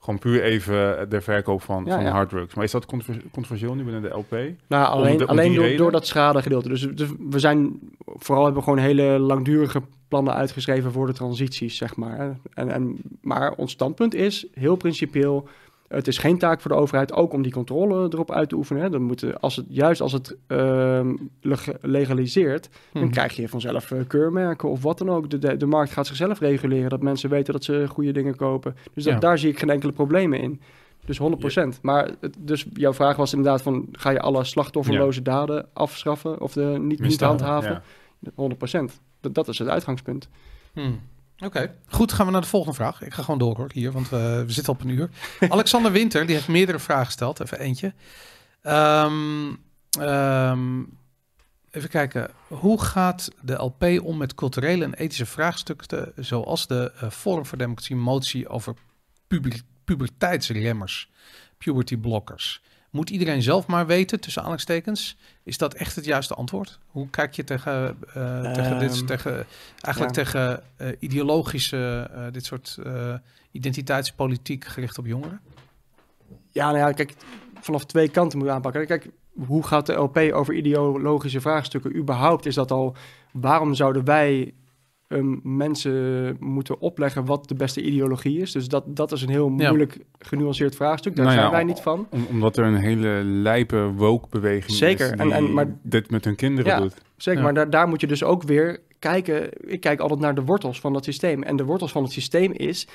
Gewoon puur even de verkoop van, ja, van ja. harddrugs. Maar is dat controversieel nu binnen de L P? Nou, alleen, om de, om alleen door, door dat schadegedeelte. Dus, dus we zijn, vooral hebben we gewoon hele langdurige plannen uitgeschreven voor de transities, zeg maar. En, en, maar ons standpunt is heel principieel. Het is geen taak voor de overheid, ook om die controle erop uit te oefenen. Dan moeten, als het, juist als het uh, legaliseert, hmm. dan krijg je vanzelf keurmerken of wat dan ook. De, de, de markt gaat zichzelf reguleren, dat mensen weten dat ze goede dingen kopen. Dus dat, ja. daar zie ik geen enkele problemen in. Dus honderd procent. Ja. Maar het, dus jouw vraag was inderdaad van, ga je alle slachtofferloze ja. daden afschaffen of de, niet, niet handhaven? Ja. honderd procent. Dat, dat is het uitgangspunt. Hmm. Oké, okay. Goed, gaan we naar de volgende vraag. Ik ga gewoon door hoor, hier, want uh, we zitten op een uur. Alexander Winter, die heeft meerdere vragen gesteld. Even eentje. Um, um, even kijken. Hoe gaat de L P om met culturele en ethische vraagstukken, zoals de uh, Forum voor Democratie motie over puber- puberteitsremmers, puberty blockers? Moet iedereen zelf maar weten, tussen aanhalingstekens, is dat echt het juiste antwoord? Hoe kijk je tegen, uh, um, tegen, dit, tegen eigenlijk ja. tegen uh, ideologische, uh, dit soort uh, identiteitspolitiek gericht op jongeren? Ja, nou ja, kijk, vanaf twee kanten moet je aanpakken. Kijk, hoe gaat de L P over ideologische vraagstukken überhaupt? Is dat al, waarom zouden wij um, mensen moeten opleggen wat de beste ideologie is? Dus dat, dat is een heel moeilijk ja. genuanceerd vraagstuk. Daar nou zijn ja, wij niet van. Om, omdat er een hele lijpe woke-beweging zeker. is die en, en, maar, dit met hun kinderen ja, doet. Zeker, ja. maar daar, daar moet je dus ook weer kijken. Ik kijk altijd naar de wortels van dat systeem. En de wortels van het systeem is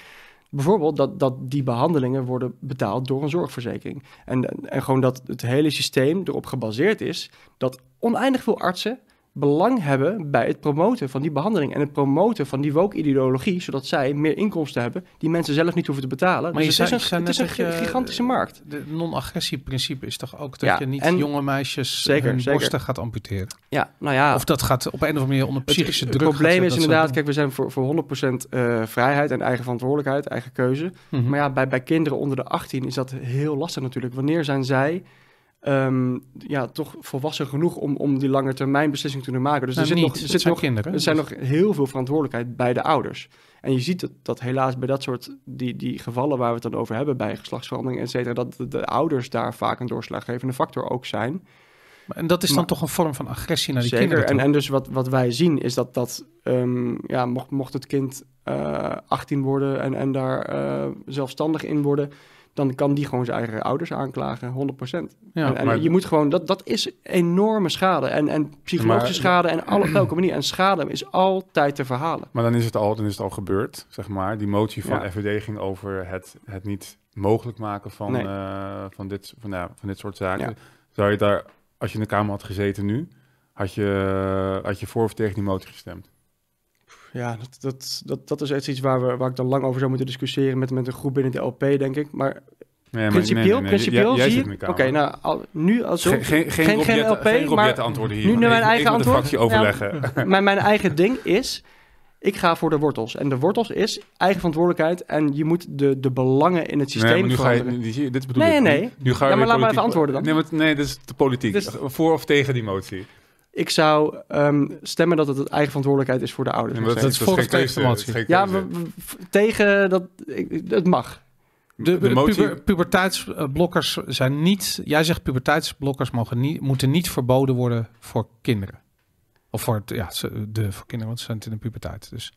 bijvoorbeeld dat, dat die behandelingen worden betaald door een zorgverzekering. En, en gewoon dat het hele systeem erop gebaseerd is dat oneindig veel artsen belang hebben bij het promoten van die behandeling en het promoten van die woke-ideologie, zodat zij meer inkomsten hebben die mensen zelf niet hoeven te betalen. Maar dus het, zei, is een, het is een je, gigantische markt. De non-agressie-principe is toch ook dat ja, je niet jonge meisjes zeker, hun zeker. borsten gaat amputeren? Ja, nou ja. Of dat gaat op een of andere manier onder psychische het, druk. Het probleem is inderdaad, kijk, we zijn voor, voor honderd procent uh, vrijheid en eigen verantwoordelijkheid, eigen keuze. Mm-hmm. Maar ja, bij, bij kinderen onder de achttien is dat heel lastig natuurlijk. Wanneer zijn zij Um, ja, toch volwassen genoeg om, om die lange termijn beslissing te kunnen maken. Dus nou, er zit nog, er zit nog, kinderen, er zijn nog heel veel verantwoordelijkheid bij de ouders. En je ziet dat, dat helaas bij dat soort die, die gevallen waar we het dan over hebben, bij geslachtsverandering, et cetera, dat de, de ouders daar vaak een doorslaggevende factor ook zijn. En dat is dan maar, toch een vorm van agressie naar die zeker, kinderen toe. En, en dus wat, wat wij zien is dat, dat um, ja, mocht, mocht het kind uh, achttien worden en, en daar uh, zelfstandig in worden, dan kan die gewoon zijn eigen ouders aanklagen, honderd procent. Ja, en en maar je moet gewoon, dat, dat is enorme schade. En, en psychologische maar, schade en alle, op elke manier. En schade is altijd te verhalen. Maar dan is het al, dan is het al gebeurd, zeg maar. Die motie van ja. F V D ging over het, het niet mogelijk maken van, nee. uh, van, dit, van, ja, van dit soort zaken. Ja. Zou je daar, als je in de Kamer had gezeten nu, had je, had je voor of tegen die motie gestemd? Ja, dat, dat, dat, dat is echt iets waar, we, waar ik dan lang over zou moeten discussiëren met, met een groep binnen de L P, denk ik. Maar nee, principieel, nee, nee, nee. principieel jij, zie jij ik... Oké, okay, nou, al, nu als Geen, geen, geen, geen, geen L P, geen maar antwoorden hier. Nu naar mijn eigen antwoord. Ja, mijn, mijn eigen ding is, Ik ga voor de wortels. En de wortels is eigen verantwoordelijkheid en je moet de, de belangen in het systeem nee, nu veranderen. Ga je, die, dit bedoel nee, ik. Nee, nee. Nu ga je ja, maar laat me even antwoorden dan. Nee, maar, nee, dat is de politiek. Dus, voor of tegen die motie? Ik zou um, stemmen dat het, het eigen verantwoordelijkheid is voor de ouders. Nee, dat, dat is voor of tegen de motie. Ja, we, we, tegen dat... Ik, het mag. De, de puber, puberteitsblokkers zijn niet... Jij zegt puberteitsblokkers mogen niet, moeten niet verboden worden voor kinderen. Of voor, het, ja, de, voor kinderen, want ze zijn in de puberteit. Dus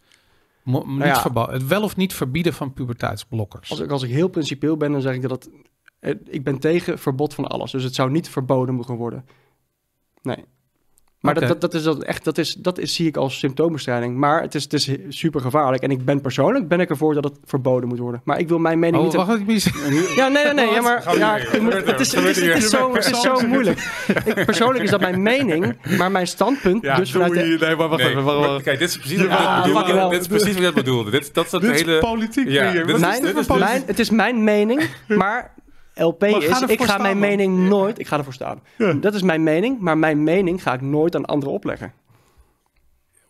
mo, niet nou ja, verbo- het wel of niet verbieden van puberteitsblokkers. Als ik, als ik heel principieel ben, dan zeg ik dat... Het, ik ben tegen verbod van alles. Dus het zou niet verboden mogen worden. Nee. Maar okay. dat, dat, dat, is, dat, echt, dat, is, dat is, zie ik als symptoombestrijding. Maar het is, het is super gevaarlijk. En ik ben persoonlijk ben ik ervoor dat het verboden moet worden. Maar ik wil mijn mening oh, niet... Wacht, mis... Ja, nee, nee, nee. Ja, maar, ja, het is, het is, het is, zo, het is zo moeilijk. Ik, persoonlijk is dat mijn mening, maar mijn standpunt... Ja, dus vanuit de... Nee, maar wacht nee, even. Wacht, wacht, wacht. Kijk, dit is precies ja, wat ik bedoelde. Dit is precies wat ik bedoelde. Dit, dat is dat dit hele... is politiek. Ja, dit is, mijn, dit is, mijn, dit is... Het is mijn mening, maar... L P maar is, ga ik ga mijn man. mening nooit... Ik ga ervoor staan. Ja. Dat is mijn mening, maar mijn mening ga ik nooit aan anderen opleggen.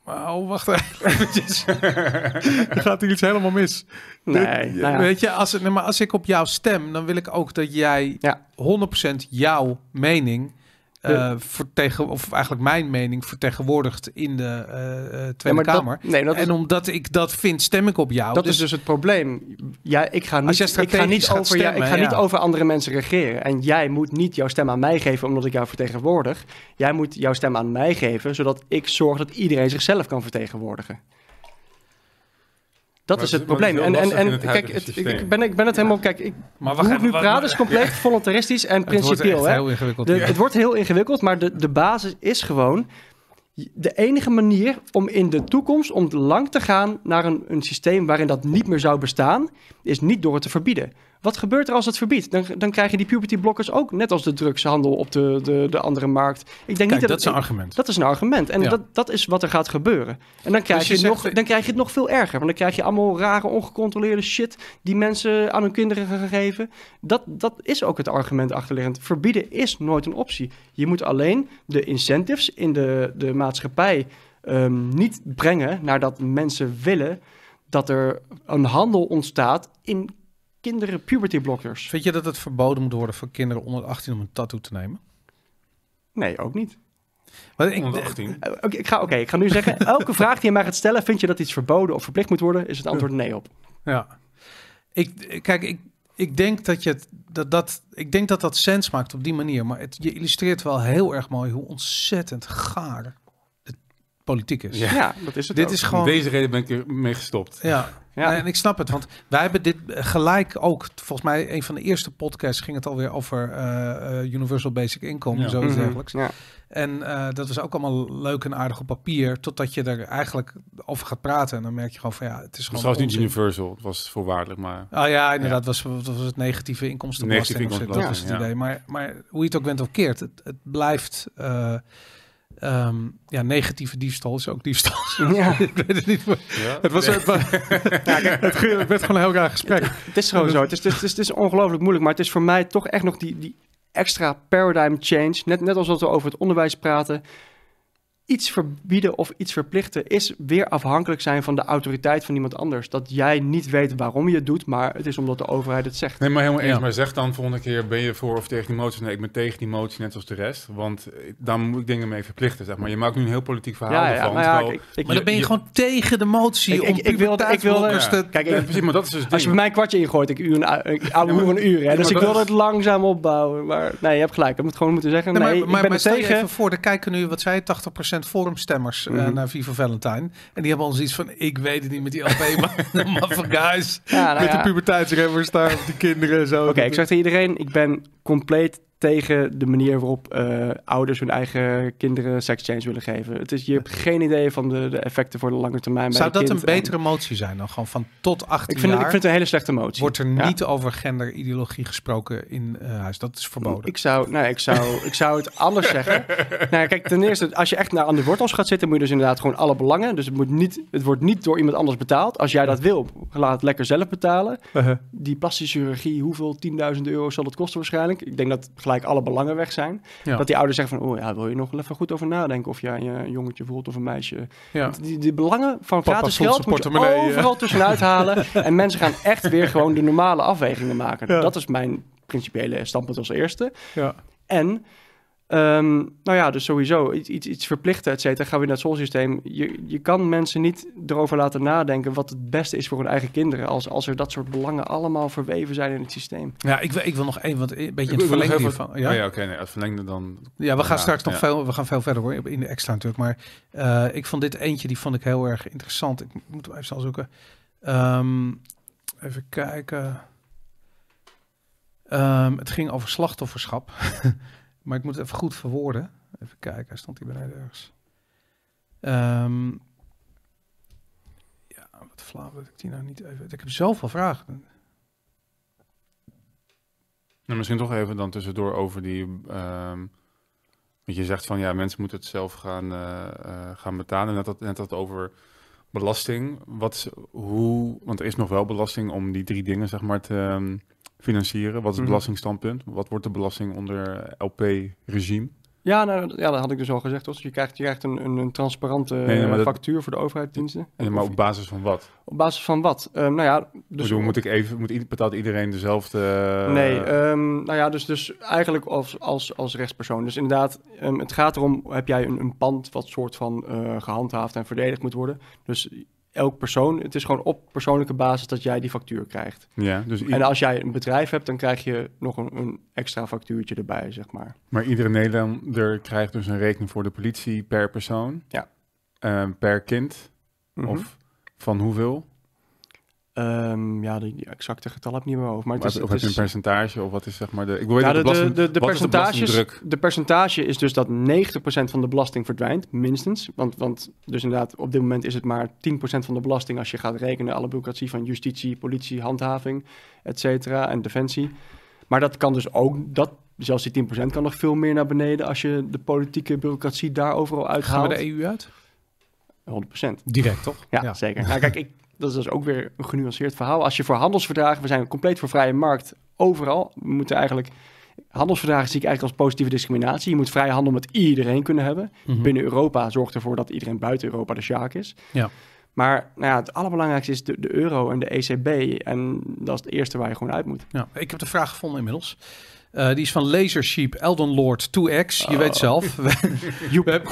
Oh, wacht even. Dan gaat er iets helemaal mis. Nee. De, nou ja. Weet je, als, nee, maar als ik op jou stem, dan wil ik ook dat jij ja. honderd procent jouw mening... Uh, vertegen, of eigenlijk mijn mening vertegenwoordigt in de uh, Tweede ja, Kamer. Dat, nee, dat en is, omdat ik dat vind, stem ik op jou. Dat dus, is dus het probleem. Ja, ik ga niet, ik ga niet, over, stemmen, jou, ik ga ja. niet over andere mensen regeren. En jij moet niet jouw stem aan mij geven omdat ik jou vertegenwoordig. Jij moet jouw stem aan mij geven zodat ik zorg dat iedereen zichzelf kan vertegenwoordigen. Dat maar is het probleem. Is en en, en het kijk, het, ik, ik, ben, ik ben het helemaal. Kijk, ik, maar hoe ik nu praat is compleet ja. Volunteristisch en het principieel. Wordt hè? Heel ingewikkeld, de, ja. Het wordt heel ingewikkeld, maar de, de basis is gewoon de enige manier om in de toekomst om lang te gaan naar een, een systeem waarin dat niet meer zou bestaan, is niet door het te verbieden. Wat gebeurt er als het verbiedt? Dan, dan krijg je die puberty blockers ook, net als de drugshandel op de, de, de andere markt. Ik denk Kijk, niet dat, dat is een argument. Dat is een argument. En ja. dat, dat is wat er gaat gebeuren. En dan krijg, dus je je zegt, nog, dan krijg je het nog veel erger. Want dan krijg je allemaal rare, ongecontroleerde shit die mensen aan hun kinderen gaan geven. Dat, dat is ook het argument achterliggend. Verbieden is nooit een optie. Je moet alleen de incentives in de, de maatschappij um, niet brengen naar dat mensen willen dat er een handel ontstaat in kinderen puberty blockers. Vind je dat het verboden moet worden voor kinderen onder achttien om een tattoo te nemen? Nee, ook niet. Maar ik, onder achttien? Okay, ik, ga, okay, ik ga nu zeggen, elke vraag die je mij gaat stellen, vind je dat iets verboden of verplicht moet worden, is het antwoord nee op. Ja. Ik, kijk, ik, ik denk dat je dat, dat ik denk dat dat sens maakt op die manier, maar het, je illustreert wel heel erg mooi hoe ontzettend gaar het politiek is. Ja, ja dat is het. Dit ook. Is gewoon... Deze reden ben ik ermee gestopt. Ja. Ja, en ik snap het, want wij hebben dit gelijk ook. Volgens mij, een van de eerste podcasts ging het alweer over uh, Universal Basic Income ja. en zoiets dergelijks. Mm-hmm. Ja. En uh, dat was ook allemaal leuk en aardig op papier, totdat je er eigenlijk over gaat praten. En dan merk je gewoon van ja, het is gewoon. Het was niet Universal, het was voorwaardelijk, maar. Oh ja, inderdaad, ja. Was, was het negatieve inkomstenbelasting. Negatieve dat was het ja. idee. Maar, maar hoe je het ook bent of keert, het, het blijft. Uh, Um, ja, negatieve diefstal is ook diefstal. Ja. Ik weet het niet. Ja, het was nee. het, ja, kijk, het, het werd gewoon een heel raar gesprek. Het, het is gewoon zo. Het is, het is, het is ongelooflijk moeilijk, maar het is voor mij toch echt nog die, die extra paradigm change. Net, net als dat we over het onderwijs praten. Iets verbieden of iets verplichten is weer afhankelijk zijn van de autoriteit van iemand anders. Dat jij niet weet waarom je het doet, maar het is omdat de overheid het zegt. Nee, maar helemaal eens. Ja. Maar zeg dan volgende keer, ben je voor of tegen die motie? Nee, ik ben tegen die motie, net als de rest. Want daar moet ik dingen mee verplichten, zeg maar. Je maakt nu een heel politiek verhaal ja, ja, van. Nou ja, terwijl... ik, ik, maar dan ben je, je gewoon tegen de motie. Ik, ik, om ik wil dat. Ik wil ja. te... Kijk, ik, ja, maar dat is dus als je bij mij een kwartje ingooit, ik u een oude hoer een uur. Hè? Dus ik wil het langzaam opbouwen. Maar nee, je hebt gelijk. Dat moet gewoon moeten zeggen. Nee, nee, maar, ik maar, ben maar er tegen. Even voor, de kijken nu wat zei tachtig procent. Forumstemmers mm-hmm. uh, naar V for Valentine. En die hebben ons iets van, ik weet het niet met die L P, maar de maffe guys. Ja, nou met ja. de puberteitsremmers daar, of die kinderen en zo. Oké, okay, ik zeg tegen iedereen, ik ben compleet tegen de manier waarop uh, ouders hun eigen kinderen sekschange willen geven. Het is, je hebt geen idee van de, de effecten voor de lange termijn. Zou bij dat kind een betere en... motie zijn dan? Gewoon van tot achttien ik vind jaar? Het, ik vind het een hele slechte motie. Wordt er ja. niet over genderideologie gesproken in uh, huis? Dat is verboden. Ik zou, nou, ik zou, ik zou het anders zeggen. Nou, kijk, ten eerste, als je echt naar aan de wortels gaat zitten, moet je dus inderdaad gewoon alle belangen. Dus het, moet niet, het wordt niet door iemand anders betaald. Als jij dat wil, laat het lekker zelf betalen. Uh-huh. Die plastische chirurgie, hoeveel tienduizend euro zal het kosten waarschijnlijk? persoonlijk, ik denk dat gelijk alle belangen weg zijn. Ja. Dat die ouders zeggen van, oh ja, wil je nog even goed over nadenken of jij een jongetje voelt of een meisje. Ja. Die, die belangen van Papa gratis geld moet je overal tussenuit halen. En mensen gaan echt weer gewoon de normale afwegingen maken. Ja. Dat is mijn principiële standpunt als eerste. Ja. En... Um, nou ja, dus sowieso iets, iets verplichten, et cetera, gaan we in dat schoolsysteem. Je, je kan mensen niet erover laten nadenken wat het beste is voor hun eigen kinderen, als, als er dat soort belangen allemaal verweven zijn in het systeem. Ja, ik wil, ik wil nog één, want een beetje in het verlengde hiervan. Ja, ja oké, nee, het verlengde dan... Ja, we gaan straks nog veel, we gaan veel verder hoor, in de extra natuurlijk. Maar uh, ik vond dit eentje, die vond ik heel erg interessant. Ik moet hem even snel zoeken. Um, even kijken. Um, het ging over slachtofferschap. Maar ik moet het even goed verwoorden. Even kijken, hij stond hier beneden ergens. Um, ja, wat flauw dat ik die nou niet even... Ik heb zoveel vragen. Nou, misschien toch even dan tussendoor over die... Um, want je zegt van ja, mensen moeten het zelf gaan, uh, uh, gaan betalen. Net dat, net dat over belasting. Wat, hoe, want er is nog wel belasting om die drie dingen zeg maar te... Um, financieren. Wat is het belastingstandpunt? Wat wordt de belasting onder L P-regime? Ja, nou, ja, dat had ik dus al gezegd. Dus je krijgt, je krijgt een, een, een transparante nee, nee, factuur dat... voor de overheidsdiensten. Nee, maar op basis van wat? Op basis van wat? Um, nou ja, dus... Bedoel, moet ik even, moet, betaalt iedereen dezelfde... Nee, um, nou ja, dus, dus eigenlijk als, als, als rechtspersoon. Dus inderdaad, um, het gaat erom, heb jij een, een pand wat soort van uh, gehandhaafd en verdedigd moet worden? Dus... elk persoon, het is gewoon op persoonlijke basis dat jij die factuur krijgt. Ja, dus i- en als jij een bedrijf hebt, dan krijg je nog een, een extra factuurtje erbij, zeg maar. Maar iedere Nederlander krijgt dus een rekening voor de politie per persoon? Ja. Uh, per kind? Mm-hmm. Of van hoeveel? Um, ja, die, die exacte getal heb ik niet meer over. Maar het maar is, of het is een percentage of wat is zeg maar de... Ik wil ja, de, de, de, de, percentages, de, de percentage is dus dat negentig procent van de belasting verdwijnt, minstens. Want, want dus inderdaad, op dit moment is het maar tien procent van de belasting als je gaat rekenen. Alle bureaucratie van justitie, politie, handhaving, et cetera, en defensie. Maar dat kan dus ook... dat zelfs die tien procent kan nog veel meer naar beneden als je de politieke bureaucratie daar overal uithaalt. Gaan we de E U uit? honderd procent. Direct, toch? Ja, ja. Zeker. Nou, kijk, ik... Dat is dus ook weer een genuanceerd verhaal. Als je voor handelsverdragen... We zijn compleet voor vrije markt overal. We moeten eigenlijk... Handelsverdragen zie ik eigenlijk als positieve discriminatie. Je moet vrije handel met iedereen kunnen hebben. Mm-hmm. Binnen Europa zorgt ervoor dat iedereen buiten Europa de sjaak is. Ja. Maar nou ja, het allerbelangrijkste is de, de euro en de E C B. En dat is het eerste waar je gewoon uit moet. Ja, ik heb de vraag gevonden inmiddels. Uh, die is van Lasersheep, Eldon Lord, two X. Je oh. weet zelf. We, we, hebben,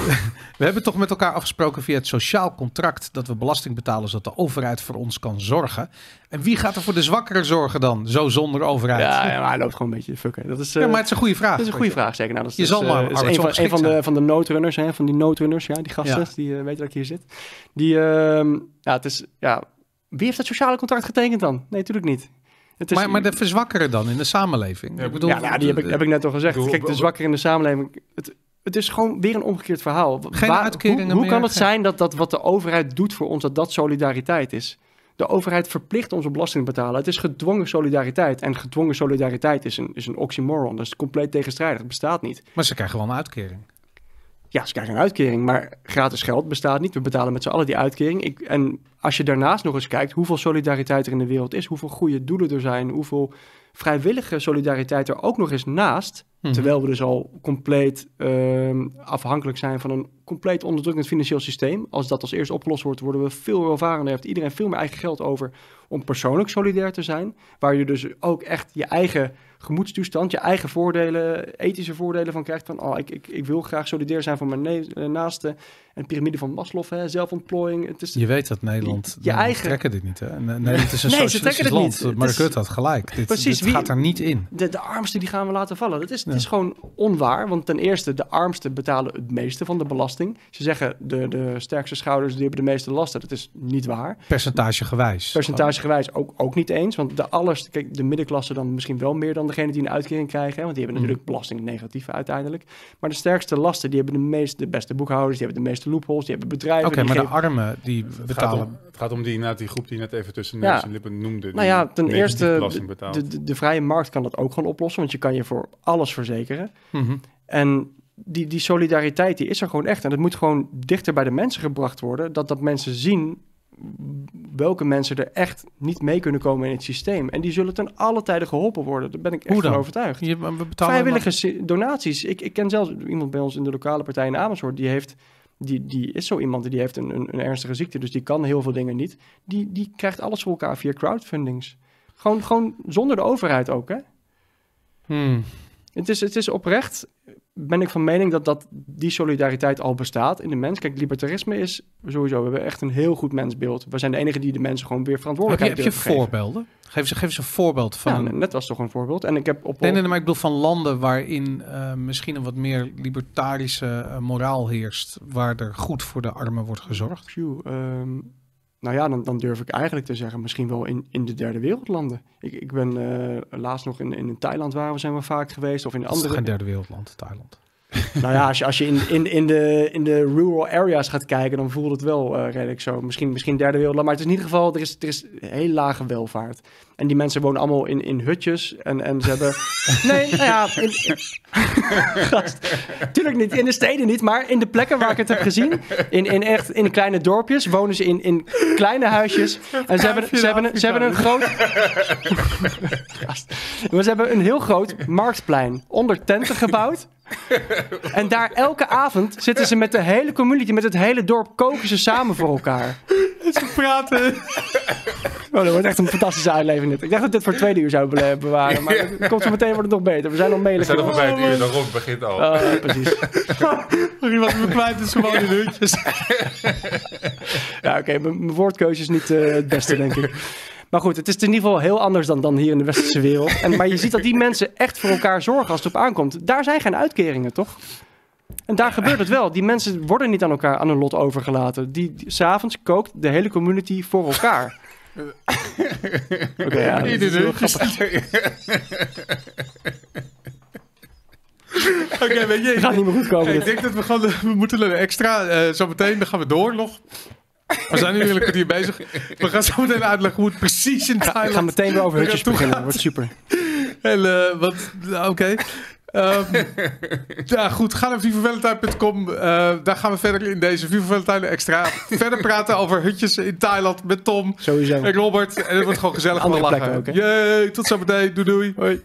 we hebben toch met elkaar afgesproken via het sociaal contract... dat we belasting betalen zodat de overheid voor ons kan zorgen. En wie gaat er voor de zwakkeren zorgen dan? Zo zonder overheid. Ja, ja maar hij loopt gewoon een beetje fucken. Dat is, uh, ja, maar het is een goede vraag. Het is een goede vraag, zeker. Nou, dat is, je dus, zal maar uh, een van, een van de, van de noodrunners, hè, van die noodrunners, ja, die gasten, ja. die uh, weten dat ik hier zit. Die, uh, ja, het is, ja, wie heeft dat sociale contract getekend dan? Nee, natuurlijk niet. Is, maar, maar de verzwakkeren dan in de samenleving? Ja, ik bedoel, ja nou, die heb ik, heb ik net al gezegd. Bedoel, Kijk, de zwakkeren in de samenleving... Het, het is gewoon weer een omgekeerd verhaal. Geen Waar, uitkeringen hoe, hoe meer, kan het geen... zijn dat, dat wat de overheid doet voor ons... dat dat solidariteit is? De overheid verplicht onze belasting te betalen. Het is gedwongen solidariteit. En gedwongen solidariteit is een, is een oxymoron. Dat is compleet tegenstrijdig. Het bestaat niet. Maar ze krijgen wel een uitkering. Ja, ze krijgen een uitkering, maar gratis geld bestaat niet. We betalen met z'n allen die uitkering. Ik, en als je daarnaast nog eens kijkt hoeveel solidariteit er in de wereld is... hoeveel goede doelen er zijn, hoeveel vrijwillige solidariteit er ook nog eens naast... Mm-hmm. terwijl we dus al compleet um, afhankelijk zijn van een compleet onderdrukkend financieel systeem. Als dat als eerst opgelost wordt, worden we veel welvarender. Heeft iedereen veel meer eigen geld over om persoonlijk solidair te zijn. Waar je dus ook echt je eigen... gemoedstoestand, je eigen voordelen, ethische voordelen van krijgt. Van, oh, ik, ik, ik wil graag solidair zijn voor mijn ne- naasten. En piramide van Maslow, hè, zelfontplooiing. Het is je weet dat Nederland, je eigen... trekken dit niet, hè? Nederland is een nee, socialistisch land. Niet. Mark Rutte had gelijk. Dit, Precies, dit wie, gaat er niet in. De, de armsten die gaan we laten vallen. Dat is, ja. Het is gewoon onwaar, want ten eerste, de armsten betalen het meeste van de belasting. Ze zeggen, de, de sterkste schouders die hebben de meeste lasten. Dat is niet waar. Percentagegewijs. Percentagegewijs ook, ook niet eens, want de allers, kijk, de middenklasse dan misschien wel meer dan de degenen die een uitkering krijgen, want die hebben natuurlijk belasting negatief uiteindelijk. Maar de sterkste lasten, die hebben de meeste, de beste boekhouders, die hebben de meeste loopholes, die hebben bedrijven. Oké, okay, maar geven... de armen die betalen. Het gaat om, het gaat om die, nou, die groep die net even tussen neus ja. en lippen noemde. Nou ja, ten eerste, de, de, de vrije markt kan dat ook gewoon oplossen, want je kan je voor alles verzekeren. Mm-hmm. En die, die solidariteit, die is er gewoon echt. En dat moet gewoon dichter bij de mensen gebracht worden, dat dat mensen zien welke mensen er echt niet mee kunnen komen in het systeem. En die zullen ten alle tijde geholpen worden. Daar ben ik echt van overtuigd. Je, we Vrijwillige maar... donaties. Ik, ik ken zelfs iemand bij ons in de lokale partij in Amersfoort. Die, heeft, die, die is zo iemand, die heeft een, een, een ernstige ziekte. Dus die kan heel veel dingen niet. Die, die krijgt alles voor elkaar via crowdfundings. Gewoon, gewoon zonder de overheid ook, hè? Hmm. Het is, het is oprecht... ben ik van mening dat, dat die solidariteit al bestaat in de mens. Kijk, libertarisme is sowieso... we hebben echt een heel goed mensbeeld. We zijn de enigen die de mensen gewoon weer verantwoordelijkheid hebben. Heb je, heb je voorbeelden? Geef ze, geef ze een voorbeeld van... Ja, net was toch een voorbeeld. En ik heb op... Nee, nee, maar ik bedoel van landen waarin uh, misschien een wat meer libertarische uh, moraal heerst... waar er goed voor de armen wordt gezorgd. Phew, um, nou ja, dan, dan durf ik eigenlijk te zeggen... misschien wel in, in de derde wereldlanden. Ik, ik ben uh, laatst nog in, in Thailand waar we zijn we vaak geweest... of in de andere... geen derde wereldland, Thailand. Nou ja, als je, als je in, in, in, de, in de rural areas gaat kijken... dan voelt het wel uh, redelijk zo. Misschien, misschien derde wereldland, maar het is in ieder geval... er is, er is heel lage welvaart. En die mensen wonen allemaal in, in hutjes. En, en ze hebben... nee, nou ja... In, in... Gast, tuurlijk niet. In de steden niet, maar in de plekken waar ik het heb gezien. In, in echt, in kleine dorpjes wonen ze in, in kleine huisjes. En ze hebben, ze hebben, ze hebben een groot... Gast. Maar ze hebben een heel groot marktplein onder tenten gebouwd. En daar elke avond zitten ze met de hele community, met het hele dorp, koken ze samen voor elkaar. En ze praten... Oh, dat wordt echt een fantastische uitleving dit. Ik dacht dat dit voor tweede uur zou bewaren, maar het ja. komt zo meteen wordt het nog beter. We zijn nog meelig. We zijn nog oh, bij het uur, dan rond begint al. Oh, ja, precies. Nog iemand me kwijt is gewoon in hutjes. Ja, oké, okay, mijn woordkeuze is niet uh, het beste, denk ik. Maar goed, het is in ieder geval heel anders dan, dan hier in de westerse wereld. En, maar je ziet dat die mensen echt voor elkaar zorgen als het op aankomt. Daar zijn geen uitkeringen, toch? En daar gebeurt het wel. Die mensen worden niet aan elkaar aan hun lot overgelaten. Die, die 's avonds kookt de hele community voor elkaar. Oké, ja, dat is heel grappig. Oké, okay, weet je... Het gaat niet meer goed komen. Hey, ik denk dat we gaan... We moeten een extra... Uh, zo meteen, dan gaan we door nog... We zijn nu een kwartier bezig. We gaan zo meteen uitleggen hoe het precies in Thailand... We gaan meteen weer over hutjes beginnen. Dat wordt super. En uh, wat... Oké. Okay. Um, ja, goed. Ga naar v for valentine dot com. Uh, daar gaan we verder in deze V for Valentine Extra. Verder praten over hutjes in Thailand met Tom. Sowieso. En Robert. En het wordt gewoon gezellig van de lachen. Jee, tot zo meteen. Doei doei. Hoi.